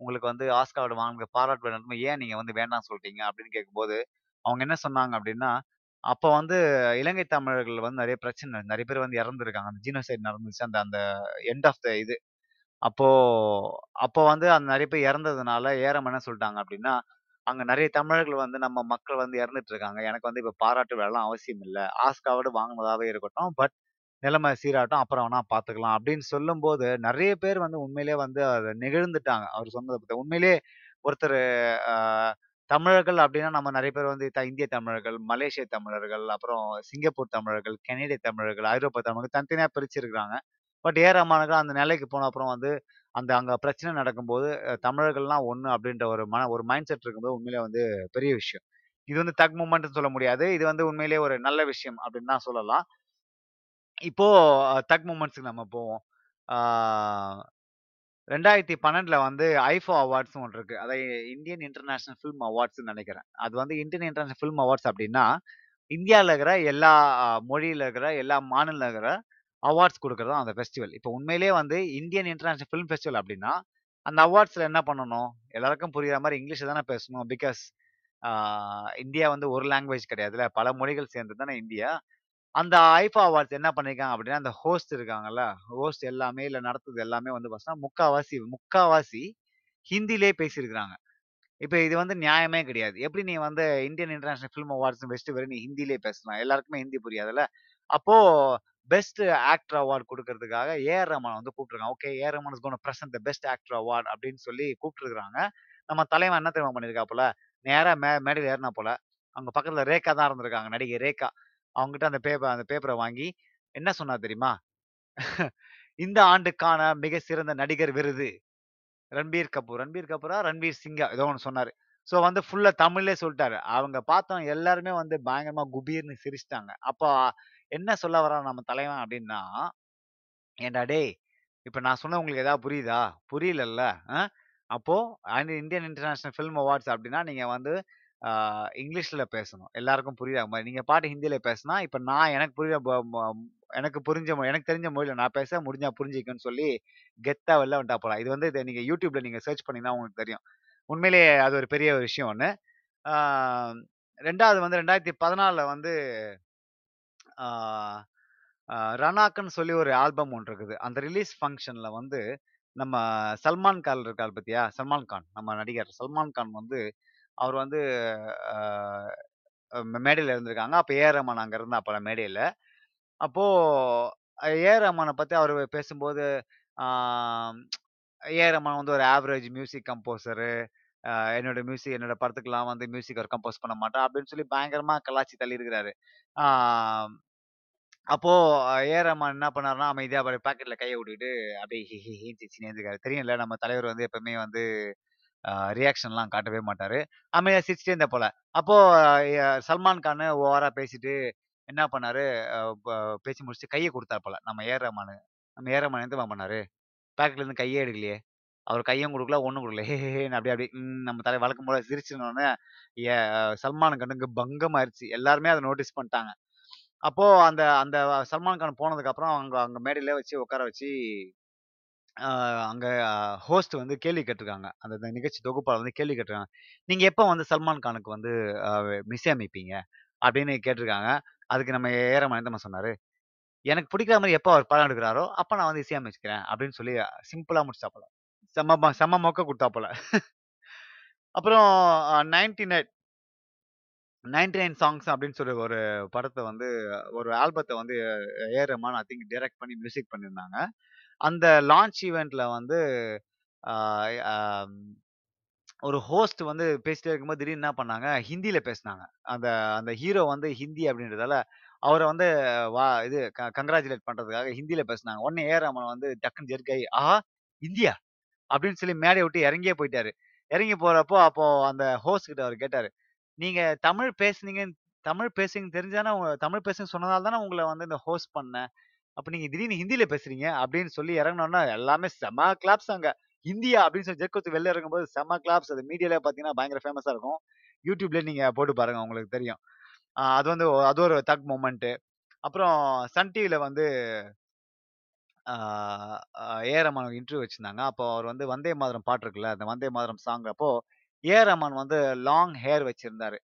உங்களுக்கு வந்து ஆஸ்கார் அவார்டு வாங்க பாராட்டு விழா ஏன் நீங்கள் வந்து வேண்டாம் சொல்லிட்டீங்க அப்படின்னு கேட்கும்போது அவங்க என்ன சொன்னாங்க அப்படின்னா, அப்போ வந்து இலங்கை தமிழர்கள் வந்து நிறைய பிரச்சனை, நிறைய பேர் வந்து இறந்துருக்காங்க, அந்த ஜீனோசைட் நடந்துச்சு, அந்த அந்த எண்ட் ஆஃப் த இது. அப்போ அப்போ வந்து அந்த நிறைய பேர் இறந்ததுனால ஏறம் என்ன சொல்லிட்டாங்க அப்படின்னா, அங்க நிறைய தமிழர்கள் வந்து நம்ம மக்கள் வந்து இறந்துட்டு இருக்காங்க, எனக்கு வந்து இப்ப பாராட்டு விழாலாம் அவசியம் இல்லை, ஆஸ்காவோடு வாங்கினதாவே இருக்கட்டும், பட் நிலைமை சீராட்டும், அப்புறம் வேணா பாத்துக்கலாம் அப்படின்னு சொல்லும் போது நிறைய பேர் வந்து உண்மையிலே வந்து அதை நெகிழ்ந்துட்டாங்க. அவர் சொன்னதை பத்தி உண்மையிலே ஒருத்தர் தமிழர்கள் அப்படின்னா நம்ம நிறைய பேர் வந்து இந்திய தமிழர்கள், மலேசிய தமிழர்கள், அப்புறம் சிங்கப்பூர் தமிழர்கள், கனேடிய தமிழர்கள், ஐரோப்பா தமிழர்கள் தனித்தனியா பிரிச்சிருக்கிறாங்க. பட் ஏஆர் ரஹ்மானுக்கு அந்த நிலைக்கு போன அப்புறம் வந்து அந்த அங்கே பிரச்சனை நடக்கும்போது அஹ் தமிழர்கள்லாம் ஒன்று அப்படின்ற ஒரு மன ஒரு மைண்ட் செட் இருக்கும்போது உண்மையிலே வந்து பெரிய விஷயம். இது வந்து தக் மூமெண்ட்னு சொல்ல முடியாது, இது வந்து உண்மையிலேயே ஒரு நல்ல விஷயம் அப்படின்னு தான் சொல்லலாம். இப்போ அஹ் தக் மூமெண்ட்ஸுக்கு நம்ம போவோம். ஆஹ் ரெண்டாயிரத்தி பன்னெண்டுல வந்து ஐஃபோ அவார்ட்ஸ்னு ஒன்று இருக்கு, அதை இந்தியன் இன்டர்நேஷனல் ஃபிலிம் அவார்ட்ஸ்னு நினைக்கிறேன். அது வந்து இந்தியன் இன்டர்நேஷனல் ஃபிலிம் அவார்ட்ஸ் அப்படின்னா இந்தியாவில் இருக்கிற எல்லா அஹ், மொழியில இருக்கிற எல்லா மாநில இருக்கிற அவார்ட்ஸ் கொடுக்கறது அந்த ஃபெஸ்டிவல். இப்போ உண்மையிலேயே வந்து இந்தியன் இன்டர்நேஷனல் ஃபிலிம் ஃபெஸ்டிவல் அப்படின்னா அந்த அவார்ட்ஸ்ல என்ன பண்ணணும், எல்லாருக்கும் புரியுற மாதிரி இங்கிலீஷில் தானே பேசணும். பிகாஸ் இந்தியா வந்து ஒரு லாங்குவேஜ் கிடையாதுல, பல மொழிகள் சேர்ந்து தானே இந்தியா. அந்த ஐஃபா அவார்ட்ஸ் என்ன பண்ணிருக்காங்க அப்படின்னா அந்த ஹோஸ்ட் இருக்காங்கல்ல, ஹோஸ்ட் எல்லாமே இல்ல நடத்துது எல்லாமே வந்து பார்த்தீங்கன்னா முக்காவாசி முக்காவாசி ஹிந்திலே பேசியிருக்கிறாங்க. இப்போ இது வந்து நியாயமே கிடையாது. எப்படி நீ வந்து Indian international film awards festival நீ ஹிந்திலே பேசலாம், எல்லாருக்குமே ஹிந்தி புரியாதுல்ல. அப்போ பெஸ்ட் ஆக்டர் அவார்டு கொடுக்கறதுக்காக ஏஆர் ரமன் வந்து கூப்பிட்டுருக்காங்க. Okay, A R Rahman is gonna present the best actor award அப்படின்னு சொல்லி கூப்பிட்டுருக்காங்க. நம்ம தலைவன் என்ன தெரியுமா பண்ணியிருக்கா போல, நேரா மே மேடையில் ஏறினா போல, அவங்க பக்கத்துல ரேகா தான் இருந்திருக்காங்க, நடிகை ரேகா. அவங்ககிட்ட அந்த பேப்பர் அந்த பேப்பரை வாங்கி என்ன சொன்னா தெரியுமா, இந்த ஆண்டுக்கான மிக சிறந்த நடிகர் விருது ரன்பீர் கபூர், ரன்பீர் கபூரா ரன்பீர் சிங்கா ஏதோ ஒன்று சொன்னாரு. ஸோ வந்து ஃபுல்லா தமிழ்லே சொல்லிட்டாரு. அவங்க பார்த்தோம் எல்லாருமே வந்து பயங்கரமா குபீர்னு சிரிச்சிட்டாங்க. அப்போ என்ன சொல்ல வரான் நம்ம தலைவன் அப்படின்னா, ஏண்டா டேய் இப்போ நான் சொன்ன உங்களுக்கு ஏதாவது புரியுதா, புரியலல்ல. அஹ்? அப்போ and Indian international film Awards அப்படின்னா நீங்க வந்து ஆஹ், இங்கிலீஷ்ல பேசணும் எல்லாருக்கும் புரியுற மாதிரி. நீங்க பாட்டு ஹிந்தியில பேசினா இப்போ நான் எனக்கு புரிய எனக்கு புரிஞ்ச மொ- எனக்கு தெரிஞ்ச மொழியில நான் பேச முடிஞ்சா புரிஞ்சுக்கன்னு சொல்லி கெத்தா வெளில வந்துட்டா போலாம். இது வந்து இதை நீங்க யூடியூப்ல நீங்க சர்ச் பண்ணீங்கன்னா உங்களுக்கு தெரியும். உண்மையிலேயே அது ஒரு பெரிய ஒரு விஷயம் ஒன்று. ஆஹ், ரெண்டாவது வந்து ரெண்டாயிரத்தி பதினாலுல வந்து ஆஹ், ஆஹ், ரணாக்குன்னு சொல்லி ஒரு ஆல்பம் ஒன்று இருக்குது. அந்த ரிலீஸ் ஃபங்க்ஷன்ல வந்து நம்ம சல்மான் கான் இருக்கார் பத்தியா, சல்மான் கான் நம்ம நடிகர் சல்மான் கான் வந்து அவர் வந்து ஆஹ், ம- மேடையில இருந்திருக்காங்க. அப்போ ஏ ஆர் ரஹ்மான் அங்க இருந்தா அப்போ மேடையில. அப்போ ஏ ஆர் ரஹ்மானை பத்தி அவர் பேசும்போது ஆஹ், ஏ ஆர் ரஹ்மான் வந்து ஒரு ஆவரேஜ் மியூசிக் கம்போசரு, என்னோட மியூசிக் என்னோட படத்துக்கெல்லாம் வந்து மியூசிக் அவர் கம்போஸ் பண்ண மாட்டேன் அப்படின்னு சொல்லி பயங்கரமா கலாச்சி தள்ளி இருக்கிறாரு. அப்போ ஏ ஆர் ரஹ்மான் என்ன பண்ணாருன்னா அமைதியா அவர் பாக்கெட்ல கையை விட்டுட்டு அப்படியே ஹி ஹி ஹின்னு சிரிச்சுனே இருந்திருக்காரு. தெரியும்ல நம்ம தலைவர் வந்து எப்பவுமே வந்து ரியாக்ஷன்லாம் காட்டவே மாட்டாரு, அமைதியா சிரிச்சுட்டே இருந்த போல. அப்போ அஹ், சல்மான் கான் ஓவரா பேசிட்டு என்ன பண்ணாரு, அஹ், ப- பேசி முடிச்சுட்டு கையை கொடுத்தாரு போல. நம்ம ஏ ஆர் ரஹ்மான் நம்ம ஏ ஆர் ரஹ்மான் என்ன பண்ணாரு, பாக்கெட்ல இருந்து கையே எடுக்கலையே, அவர் கையும் கொடுக்கல ஒண்ணும் கொடுக்கல. ஹே ஹே ஹேன்னு அப்படி அப்படி ம், நம்ம தலை வழக்கம் போல சிரிச்சுனோடனே சல்மான் கானுக்கு பங்கம் ஆயிடுச்சு. எல்லாருமே அதை நோட்டீஸ் பண்ணிட்டாங்க. அப்போ அந்த அந்த சல்மான் கான் போனதுக்கு அப்புறம் அவங்க அங்க மேடையில வச்சு உட்கார வச்சு ஆஹ் அங்க ஹோஸ்ட் வந்து கேள்வி கேட்டிருக்காங்க, அந்த இந்த நிகழ்ச்சி தொகுப்பாளர் வந்து கேள்வி கேட்டிருக்காங்க, நீங்க எப்போ வந்து சல்மான் கானுக்கு வந்து இசையமைப்பீங்க அப்படின்னு கேட்டிருக்காங்க. அதுக்கு நம்ம ஏரமான நம்ம சொன்னாரு, எனக்கு பிடிக்கிற மாதிரி எப்போ அவர் படம் எடுக்கிறாரோ அப்போ நான் வந்து இசையமைச்சுக்கிறேன் அப்படின்னு சொல்லி சிம்பிளா முடிச்சாப்பல, செம்ம ம- செம்ம மொக்க கொடுத்தாப்பல. அப்புறம் ninety nine ninety nine songs அப்படின்னு சொல்லி ஒரு படத்தை வந்து ஒரு ஆல்பத்தை வந்து A R Rahman I think direct பண்ணி மியூசிக் பண்ணியிருந்தாங்க. அந்த லான்ச் ஈவெண்ட்ல வந்து ஆஹ் ஆஹ் ஒரு ஹோஸ்ட் வந்து பேசிட்டே இருக்கும்போது திடீர்னு என்ன பண்ணாங்க, ஹிந்தியில பேசினாங்க. அந்த அந்த ஹீரோ வந்து ஹிந்தி அப்படின்றதால அவரை வந்து வா இது கங்க்ராச்சுலேட் பண்றதுக்காக ஹிந்தியில பேசினாங்க. உடனே ஏஆர் ரஹ்மான் வந்து டக்குன்னு ஜெர்காய் ஆஹா இந்தியா அப்படின்னு சொல்லி மேடையை விட்டு இறங்கியே போயிட்டாரு. இறங்கி போறப்போ அப்போ அந்த ஹோஸ்ட் கிட்ட அவர் கேட்டாரு, நீங்க தமிழ் பேசுனீங்க தமிழ் பேசுங்க தெரிஞ்சானே உங்க தமிழ் பேசுங்க சொன்னதால தானே உங்களை வந்து இந்த ஹோஸ்ட் பண்ணேன், அப்ப நீங்க திடீர்னு ஹிந்தியில பேசுறீங்க அப்படின்னு சொல்லி இறங்கினோன்னா எல்லாமே செம கிளாப்ஸ் அங்க. இந்தியா அப்படின்னு சொல்லி ஜெக்கத்து வெளில இறங்கும்போது செம கிளாப்ஸ். அது மீடியால பாத்தீங்கன்னா பயங்கர ஃபேமஸா இருக்கும், யூடியூப்ல நீங்க போட்டு பாருங்க உங்களுக்கு தெரியும். ஆஹ் அது வந்து ஒ- அது ஒரு தக் மூமெண்ட். அப்புறம் சன் டிவில வந்து ஏஆர் ரஹ்மான் இன்டர்வியூ வச்சிருந்தாங்க. அப்போ அவர் வந்து வந்தே மாதரம் பாட்டு இருக்குல்ல, அந்த வந்தே மாதரம் சாங் அப்போ ஏஆர் ரஹ்மான் வந்து லாங் ஹேர் வச்சிருந்தாரு.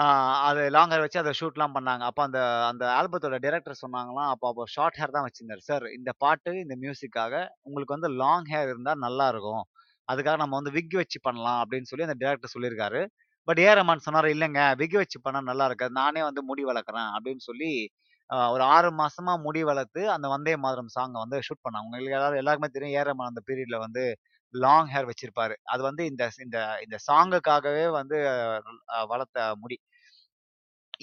ஆஹ் அது லாங் ஹேர் வச்சு அதை ஷூட்லாம் பண்ணாங்க. அப்போ அந்த அந்த ஆல்பத்தோட டைரக்டர் சொன்னாங்களாம், அப்போ அப்போ ஷார்ட் ஹேர் தான் வச்சிருந்தாரு சார், இந்த பாட்டு இந்த மியூசிக்காக உங்களுக்கு வந்து லாங் ஹேர் இருந்தால் நல்லா இருக்கும், அதுக்காக நம்ம வந்து விக் வச்சு பண்ணலாம் அப்படின்னு சொல்லி அந்த டைரக்டர் சொல்லியிருக்காரு. பட் ஏஆர் ரஹ்மான் சொன்னார், இல்லைங்க விக் வச்சு பண்ணா நல்லா இருக்காது, நானே வந்து முடி வளர்க்குறேன் அப்படின்னு சொல்லி ஆஹ் ஒரு ஆறு மாசமா முடி வளர்த்து அந்த வந்தே மாதரம் சாங்கை வந்து ஷூட் பண்ணாங்க. உங்களுக்கு எல்லாரும் எல்லாருக்குமே தெரியும் ஏஆர் ரஹ்மான் அந்த பீரியட்ல வந்து லாங் ஹேர் வச்சிருப்பாரு. அது வந்து இந்த இந்த இந்த சாங்குக்காகவே வந்து ஆஹ் வளர்த்த முடி.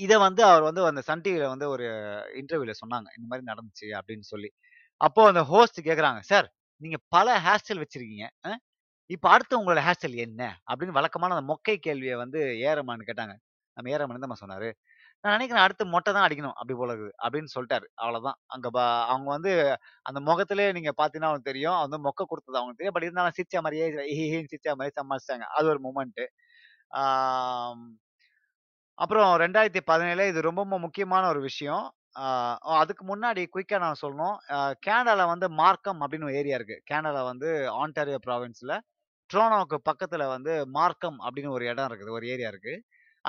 இதை வந்து அவர் வந்து அந்த சன் டிவில வந்து ஒரு இன்டர்வியூல சொன்னாங்க, இந்த மாதிரி நடந்துச்சு அப்படின்னு சொல்லி. அப்போ அந்த ஹோஸ்ட் கேக்குறாங்க, சார் நீங்க பல ஹேர் ஸ்டைல் வச்சிருக்கீங்க. அஹ், இப்ப அடுத்து உங்களோட ஹேர் ஸ்டைல் என்ன அப்படின்னு வழக்கமான அந்த மொக்கை கேள்வியை வந்து ஏரமான்னு கேட்டாங்க. நம்ம ஏரமான் தான் சொன்னாரு, நான் நினைக்கிறேன் அடுத்து மொட்டை தான் அடிக்கணும் அப்படி போல இருக்குது அப்படின்னு சொல்லிட்டாரு. அவ்வளவுதான். அங்க ப- அவங்க வந்து அந்த முகத்திலே நீங்க பாத்தீங்கன்னா அவங்களுக்கு தெரியும், அவங்க வந்து மொக்க கொடுத்தது அவங்களுக்கு தெரியும். பட் இருந்தாலும் சிரிச்ச மாதிரியே ஏஹேன்னு சிரிச்ச மாதிரியே சமாளிச்சிட்டாங்க. அது ஒரு மூமெண்ட். அப்புறம் ரெண்டாயிரத்தி பதினேழு இது ரொம்ப ரொம்ப முக்கியமான ஒரு விஷயம். ஆஹ் ஓ, அதுக்கு முன்னாடி குயிக்கா நான் சொல்லணும். ஆஹ் கேனடால வந்து மார்க்கம் அப்படின்னு ஒரு ஏரியா இருக்கு. கேனடால வந்து ஆண்டாரியோ ப்ராவின்ஸ்ல ட்ரோனோவுக்கு பக்கத்துல வந்து மார்க்கம் அப்படின்னு ஒரு இடம் இருக்குது, ஒரு ஏரியா இருக்கு.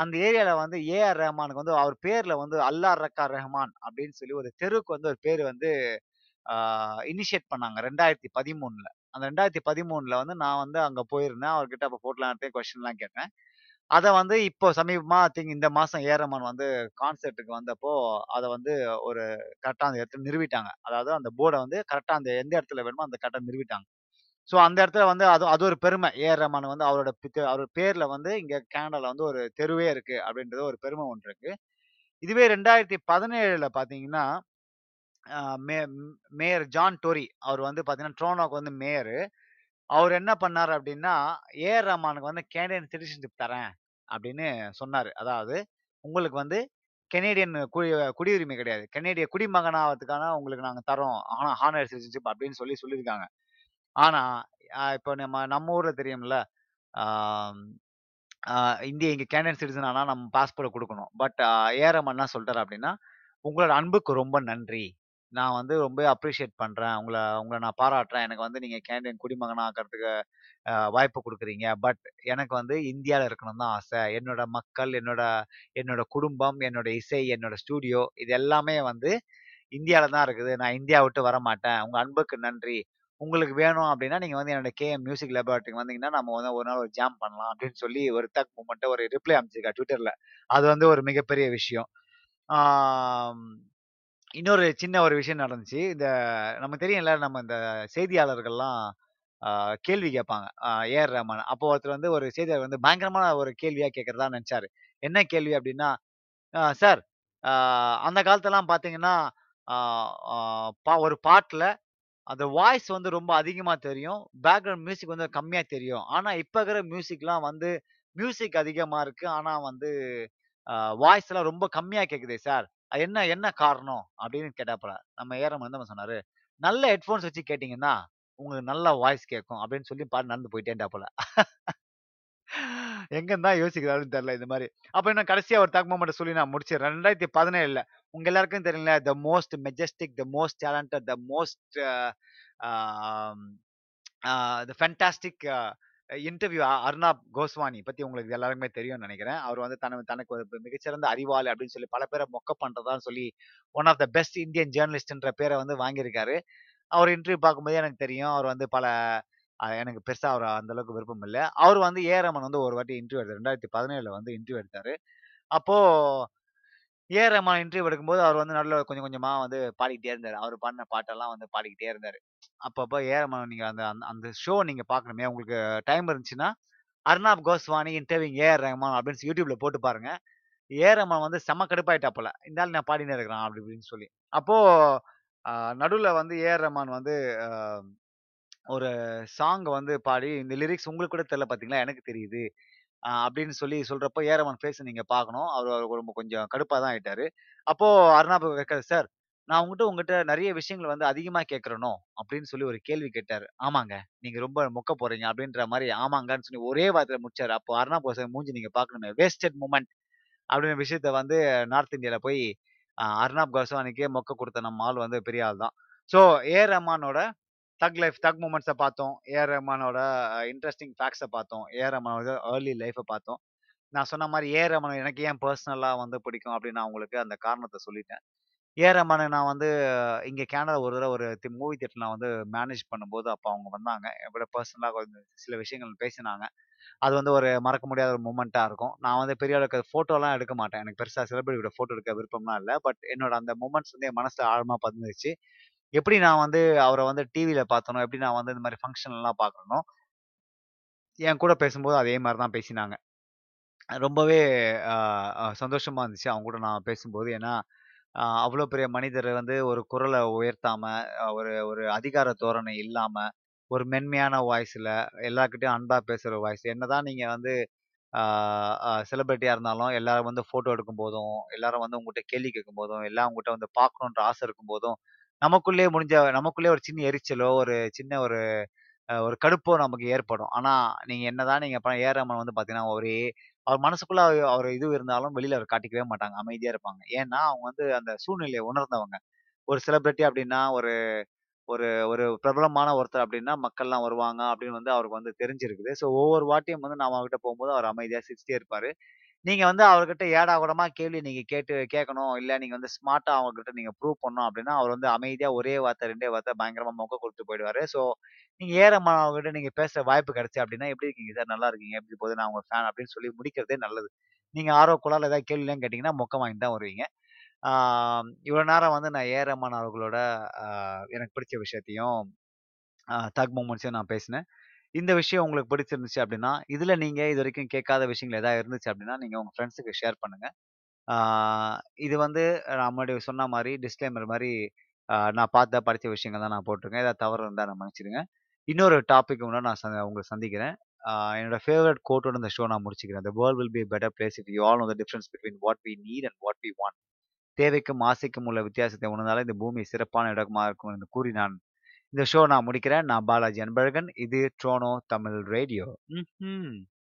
அந்த ஏரியால வந்து ஏஆர் ரஹ்மானுக்கு வந்து அவர் பேர்ல வந்து அல்லாஹ் ரக்கா ரஹ்மான் அப்படின்னு சொல்லி ஒரு தெருவுக்கு வந்து ஒரு பேர் வந்து இனிஷியேட் பண்ணாங்க ரெண்டாயிரத்தி பதிமூணுல. அந்த ரெண்டாயிரத்தி பதிமூணுல வந்து நான் வந்து அங்க போயிருந்தேன். அவர்கிட்ட அப்போ போட்டலாம் கொஸ்டின்லாம் கேட்டேன். அதை வந்து இப்போ சமீபமா திங்க் இந்த மாசம் ஏரமான் வந்து கான்சர்ட்டுக்கு வந்தப்போ அதை வந்து ஒரு கரெக்டாக அந்த இடத்துல நிறுவிட்டாங்க. அதாவது அந்த போர்டை வந்து கரெக்டாக அந்த எந்த இடத்துல வேணுமோ அந்த கரெக்டாக நிறுவிட்டாங்க. ஸோ அந்த இடத்துல வந்து அது அது ஒரு பெருமை. ஏஆர் ரஹ்மான் வந்து அவரோட பித்த- அவர் பேர்ல வந்து இங்க கனடால வந்து ஒரு தெருவே இருக்கு அப்படின்றது ஒரு பெருமை ஒன்று இருக்கு. இதுவே ரெண்டாயிரத்தி பதினேழுல பாத்தீங்கன்னா ஆஹ் மே- ம், மேயர் ஜான் டோரி அவர் வந்து பாத்தீங்கன்னா ட்ரோனோக்கு வந்து மேயரு. அவர் என்ன பண்ணார் அப்படின்னா ஏஆர் ரஹ்மானுக்கு வந்து கெனடியன் சிட்டிசன்ஷிப் தரேன் அப்படின்னு சொன்னாரு. அதாவது உங்களுக்கு வந்து கெனேடியன் குடி குடியுரிமை கிடையாது, கெனேடிய குடிமகன் ஆகிறதுக்கான உங்களுக்கு நாங்க தரோம் ஆனா ஹானர் சிட்டிசன்ஷிப் அப்படின்னு சொல்லி சொல்லியிருக்காங்க. ஆனா ஆஹ் இப்போ நம்ம நம்ம ஊர்ல தெரியும்ல, ஆம், ஆஹ் இந்திய இங்க கேனடியன் சிட்டிசன் ஆனா நம்ம பாஸ்போர்ட் கொடுக்கணும். பட் ஏரம் என்ன சொல்றாரு அப்படின்னா உங்களோட அன்புக்கு ரொம்ப நன்றி, நான் வந்து ரொம்ப அப்ரிஷியேட் பண்றேன் உங்களை, உங்களை நான் பாராட்டுறேன். எனக்கு வந்து நீங்க கேனடியன் குடிமகனா ஆக்கிறதுக்கு ஆஹ், வாய்ப்பு கொடுக்குறீங்க. பட் எனக்கு வந்து இந்தியாவில் இருக்கணும் தான் ஆசை. என்னோட மக்கள், என்னோட என்னோட குடும்பம், என்னோட இசை, என்னோட ஸ்டூடியோ இது எல்லாமே வந்து இந்தியாவில தான் இருக்குது. நான் இந்தியா விட்டு வர மாட்டேன். உங்க அன்புக்கு நன்றி. உங்களுக்கு வேணும் அப்படின்னா நீங்க வந்து என்னோட கேஎம் மியூசிக் லேபரேட்டரிக்கு வந்தீங்கன்னா நம்ம வந்து ஒரு நாள் ஒரு ஜாம் பண்ணலாம் அப்படின்னு சொல்லி ஒரு தக் மூமெண்ட் ஒரு ரிப்ளை அமைச்சிருக்கா ட்விட்டர்ல. அது வந்து ஒரு மிகப்பெரிய விஷயம். ஆம், இன்னொரு சின்ன ஒரு விஷயம் நடந்துச்சு. இந்த நமக்கு தெரியும்ல, நம்ம இந்த செய்தியாளர்கள்லாம் ஆஹ், கேள்வி கேட்பாங்க ஏஆர் ரஹ்மான். அப்போ ஒருத்தர் வந்து ஒரு செய்தியாளர் வந்து பயங்கரமான ஒரு கேள்வியா கேட்கறதா நினைச்சாரு. என்ன கேள்வி அப்படின்னா சார் அந்த காலத்தெல்லாம் பாத்தீங்கன்னா ஆஹ், ஆஹ், பா- ஒரு பாட்டுல அந்த வாய்ஸ் வந்து ரொம்ப அதிகமா தெரியும், பேக்ரவுண்ட் மியூசிக் வந்து கம்மியா தெரியும். ஆனா இப்ப இருக்கிற மியூசிக்லாம் வந்து மியூசிக் அதிகமா இருக்கு ஆனா வந்து வாய்ஸ் எல்லாம் ரொம்ப கம்மியா கேக்குதே சார், அது என்ன என்ன காரணம் அப்படின்னு கேட்டாப்புல. நம்ம ஏறம் வந்து நம்ம சொன்னாரு நல்ல ஹெட்ஃபோன்ஸ் வச்சு கேட்டீங்கன்னா உங்களுக்கு நல்ல வாய்ஸ் கேட்கும் அப்படின்னு சொல்லி பாட்டு நடந்து போயிட்டேன்டாப்புல. எங்கதான் யோசிக்கிறாருன்னு தெரியல இந்த மாதிரி. அப்ப இன்னும் கடைசியா ஒரு தகவல் மட்டும் சொல்லி நான் முடிச்சிடுறேன். ரெண்டாயிரத்தி பதினேழுல உங்க எல்லாருக்கும் தெரியல the most majestic, the most talented, the most the fantastic interview Arnab Goswami பத்தி உங்களுக்கு எல்லாருக்குமே தெரியும்னு நினைக்கிறேன். அவர் வந்து தனக்கு தனக்கு ஒரு மிகச்சிறந்த அறிவாளி அப்படின்னு சொல்லி பல பேரை மொக்க பண்றதான்னு சொல்லி one of the best Indian ஜேர்னலிஸ்ட்ன்ற பேரை வந்து வாங்கியிருக்காரு. அவர் இன்டர்வியூ பார்க்கும்போது எனக்கு தெரியும் அவர் வந்து பல அஹ், எனக்கு பெருசா அவர் அந்த அளவுக்கு விருப்பம் இல்லை. அவர் வந்து ஏ ரமன் வந்து ஒரு வாட்டி இன்டர்வியூ எடுத்தார் ரெண்டாயிரத்தி பதினேழுல வந்து இன்டர்வியூ எடுத்தாரு. அப்போ ஏ ரஹ்மான் இன்டர்வியூ எடுக்கும்போது அவர் வந்து நல்ல கொஞ்சம் கொஞ்சமா வந்து பாடிக்கிட்டே இருந்தார். அவர் பாடின பாட்டெல்லாம் வந்து பாடிக்கிட்டே இருந்தார். அப்பப்போ ஏ ரஹ்மான் நீங்க அந்த அந்த அந்த ஷோ நீங்க பார்க்கணுமே, உங்களுக்கு டைம் இருந்துச்சுன்னா அர்னாப் கோஸ்வானி இன்டர்வியூ ஏஆர் ரஹ்மான் அப்படின்னு யூடியூப்ல போட்டு பாருங்க. ஏ ரஹ்மான் வந்து செம கடுப்பாயிட்டாப்புல, இந்த ஆள் நான் பாடினே இருக்கிறான் அப்படி இப்படின்னு சொல்லி. அப்போ நடுவில் வந்து ஏ ரஹ்மான் வந்து அஹ், ஒரு சாங் வந்து பாடி இந்த லிரிக்ஸ் உங்களுக்கு கூட தெரியல பாத்தீங்களா எனக்கு தெரியுது ஆஹ் அப்படின்னு சொல்லி சொல்றப்போ ஏரமன் ஃபேஸ் நீங்க பார்க்கணும். அவர் அவருக்கு ரொம்ப கொஞ்சம் கடுப்பா தான் ஆயிட்டாரு. அப்போ அருணாபு கேட்காரு சார் நான் உங்ககிட்ட உங்ககிட்ட நிறைய விஷயங்கள் வந்து அதிகமா கேட்கறனோ அப்படின்னு சொல்லி ஒரு கேள்வி கேட்டாரு. ஆமாங்க நீங்க ரொம்ப மொக்க போறீங்க அப்படின்ற மாதிரி ஆமாங்கன்னு சொல்லி ஒரே வார்த்தையில முடிச்சாரு. அப்போ அருணாபு சார் மூஞ்சி நீங்க பாக்கணுமே, வேஸ்டட் மூமெண்ட் அப்படின்ற விஷயத்த வந்து நார்த் இந்தியால போய் ஆஹ் அர்னாப் கோஸ்வானிக்கே மொக்க கொடுத்த நம்ம ஆள் வந்து பெரிய ஆள் தான். ஸோ ஏஆர் ரஹ்மானோட தக் லைஃப், தக் மூமெண்ட்ஸை பார்த்தோம், ஏஆர் ரஹ்மானோட இன்ட்ரெஸ்டிங் ஃபேக்ட்ஸை பார்த்தோம், ஏஆர் ரஹ்மானோட ஏர்லி லைஃப்பை பார்த்தோம். நான் சொன்ன மாதிரி ஏஆர் ரஹ்மான் எனக்கு ஏன் பர்சனலாக வந்து பிடிக்கும் அப்படின்னு நான் உங்களுக்கு அந்த காரணத்தை சொல்லிட்டேன். ஏஆர் ரஹ்மானை நான் வந்து இங்கே கேனடா ஒரு தடவை ஒரு மூவி தியேட்டர் நான் வந்து மேனேஜ் பண்ணும்போது அப்போ அவங்க வந்தாங்க என் கூட பர்சனலாக சில விஷயங்கள் பேசினாங்க. அது வந்து ஒரு மறக்க முடியாத ஒரு மூமெண்ட்டாக இருக்கும். நான் வந்து பெரிய அளவுக்கு ஃபோட்டோலாம் எடுக்க மாட்டேன், எனக்கு பெருசாக செலிபிரிட்டியோட ஃபோட்டோ எடுக்க விருப்பம்லாம் இல்லை. பட் என்னோட அந்த மூமெண்ட்ஸ் வந்து என் மனசில் ஆழமாக பதிஞ்சிருச்சு. எப்படி நான் வந்து அவரை வந்து டிவியில் பார்த்தனோ, எப்படி நான் வந்து இந்த மாதிரி ஃபங்க்ஷன்லாம் பார்க்கணும், என் கூட பேசும்போது அதே மாதிரி தான் பேசினாங்க. ரொம்பவே ஆஹ், ஆஹ், சந்தோஷமா இருந்துச்சு அவங்க கூட நான் பேசும்போது. ஏன்னா ஆஹ் அவ்வளோ பெரிய மனிதர் வந்து ஒரு குரலை உயர்த்தாம ஆஹ் ஒரு ஒரு அதிகார தோரணை இல்லாம ஒரு மென்மையான வாய்ஸ்ல எல்லார்கிட்டயும் அன்பா பேசுற வாய்ஸ். என்னதான் நீங்க வந்து செலிபிரிட்டியா இருந்தாலும் எல்லாரும் வந்து போட்டோ எடுக்கும் போதும் எல்லாரும் வந்து உங்ககிட்ட கேள்வி கேட்கும் போதும் எல்லாம் உங்ககிட்ட வந்து பார்க்கணுன்ற ஆசை இருக்கும் போதும் நமக்குள்ளே முடிஞ்ச நமக்குள்ளே ஒரு சின்ன எரிச்சலோ ஒரு சின்ன ஒரு அஹ் ஒரு கடுப்போ நமக்கு ஏற்படும். ஆனா நீங்க என்னதான் நீங்க ப- ஏ ஆர் ரஹ்மான் வந்து பாத்தீங்கன்னா ஒரே அவர் மனசுக்குள்ள அவர் அவர் இது இருந்தாலும் வெளியில அவர் காட்டிக்கவே மாட்டாங்க, அமைதியா இருப்பாங்க. ஏன்னா அவங்க வந்து அந்த சூழ்நிலையை உணர்ந்தவங்க. ஒரு செலிபிரிட்டி அப்படின்னா ஒரு ஒரு ஒரு பிரபலமான ஒருத்தர் அப்படின்னா மக்கள்லாம் வருவாங்க அப்படின்னு வந்து அவருக்கு வந்து தெரிஞ்சிருக்குது. ஸோ ஒவ்வொரு வாட்டியும் வந்து நாம அவர்கிட்ட போகும்போது அவர் அமைதியா சிரிச்சிட்டே இருப்பாரு. நீங்க வந்து அவர்கிட்ட ஏடா கூடமா கேள்வி நீங்க கேட்டு கேட்கணும் இல்ல நீங்க வந்து ஸ்மார்ட்டா அவங்ககிட்ட நீங்க ப்ரூவ் பண்ணணும் அப்படின்னா அவர் வந்து அமைதியா ஒரே வார்த்தை ரெண்டே வார்த்தை பயங்கரமா மொக்க கொடுத்து போயிடுவாரு. ஸோ நீங்க ஏறமா அவங்ககிட்ட நீங்க பேசுற வாய்ப்பு கிடைச்சு அப்படின்னா எப்படி இருக்கீங்க சார், நல்லா இருக்கீங்க, எப்படி போகுது, நான் உங்க ஃபேன் அப்படின்னு சொல்லி முடிக்கிறதே நல்லது. நீங்க ஆரோ குழால ஏதாவது கேள்விலாம் கேட்டீங்கன்னா மொக்க வாங்கி தான் வருவீங்க. ஆஹ் இவ்வளவு நேரம் வந்து நான் ஏறமான அவர்களோட ஆஹ் எனக்கு பிடிச்ச விஷயத்தையும் ஆஹ் தாக் மொமெண்ட்ஸையும் நான் பேசினேன். இந்த விஷயம் உங்களுக்கு பிடிச்சிருந்துச்சு அப்படின்னா இதுல நீங்க இது வரைக்கும் கேட்காத விஷயங்கள் ஏதாவது இருந்துச்சு அப்படின்னா நீங்க உங்க ஃப்ரெண்ட்ஸுக்கு ஷேர் பண்ணுங்க. ஆஹ் இது வந்து நான் முன்னாடி சொன்ன மாதிரி டிஸ்க்ளைமர் மாதிரி ஆஹ் நான் பார்த்த படித்த விஷயங்கள் தான் நான் போட்டிருக்கேன். ஏதாவது தவறு இருந்தால் நான் மன்னிச்சிடுங்க. இன்னொரு டாபிக் ஒன்று நான் சந்தி- உங்களை சந்திக்கிறேன். ஆஹ் என்னோட ஃபேவரட் கோட்டோட இந்த ஷோ நான் முடிச்சுக்கிறேன். The world will be better place if you all know the difference between what we need and what we want. தேவைக்கும் ஆசைக்கும் உள்ள வித்தியாசத்தை உணர்ந்தாலே இந்த பூமி சிறப்பான இடமா இருக்கும் என்று கூறி நான் இந்த ஷோ நான் முடிக்கிறேன். நான் பாலாஜி அன்பழகன். இது ட்ரோனோ தமிழ் ரேடியோ. ம்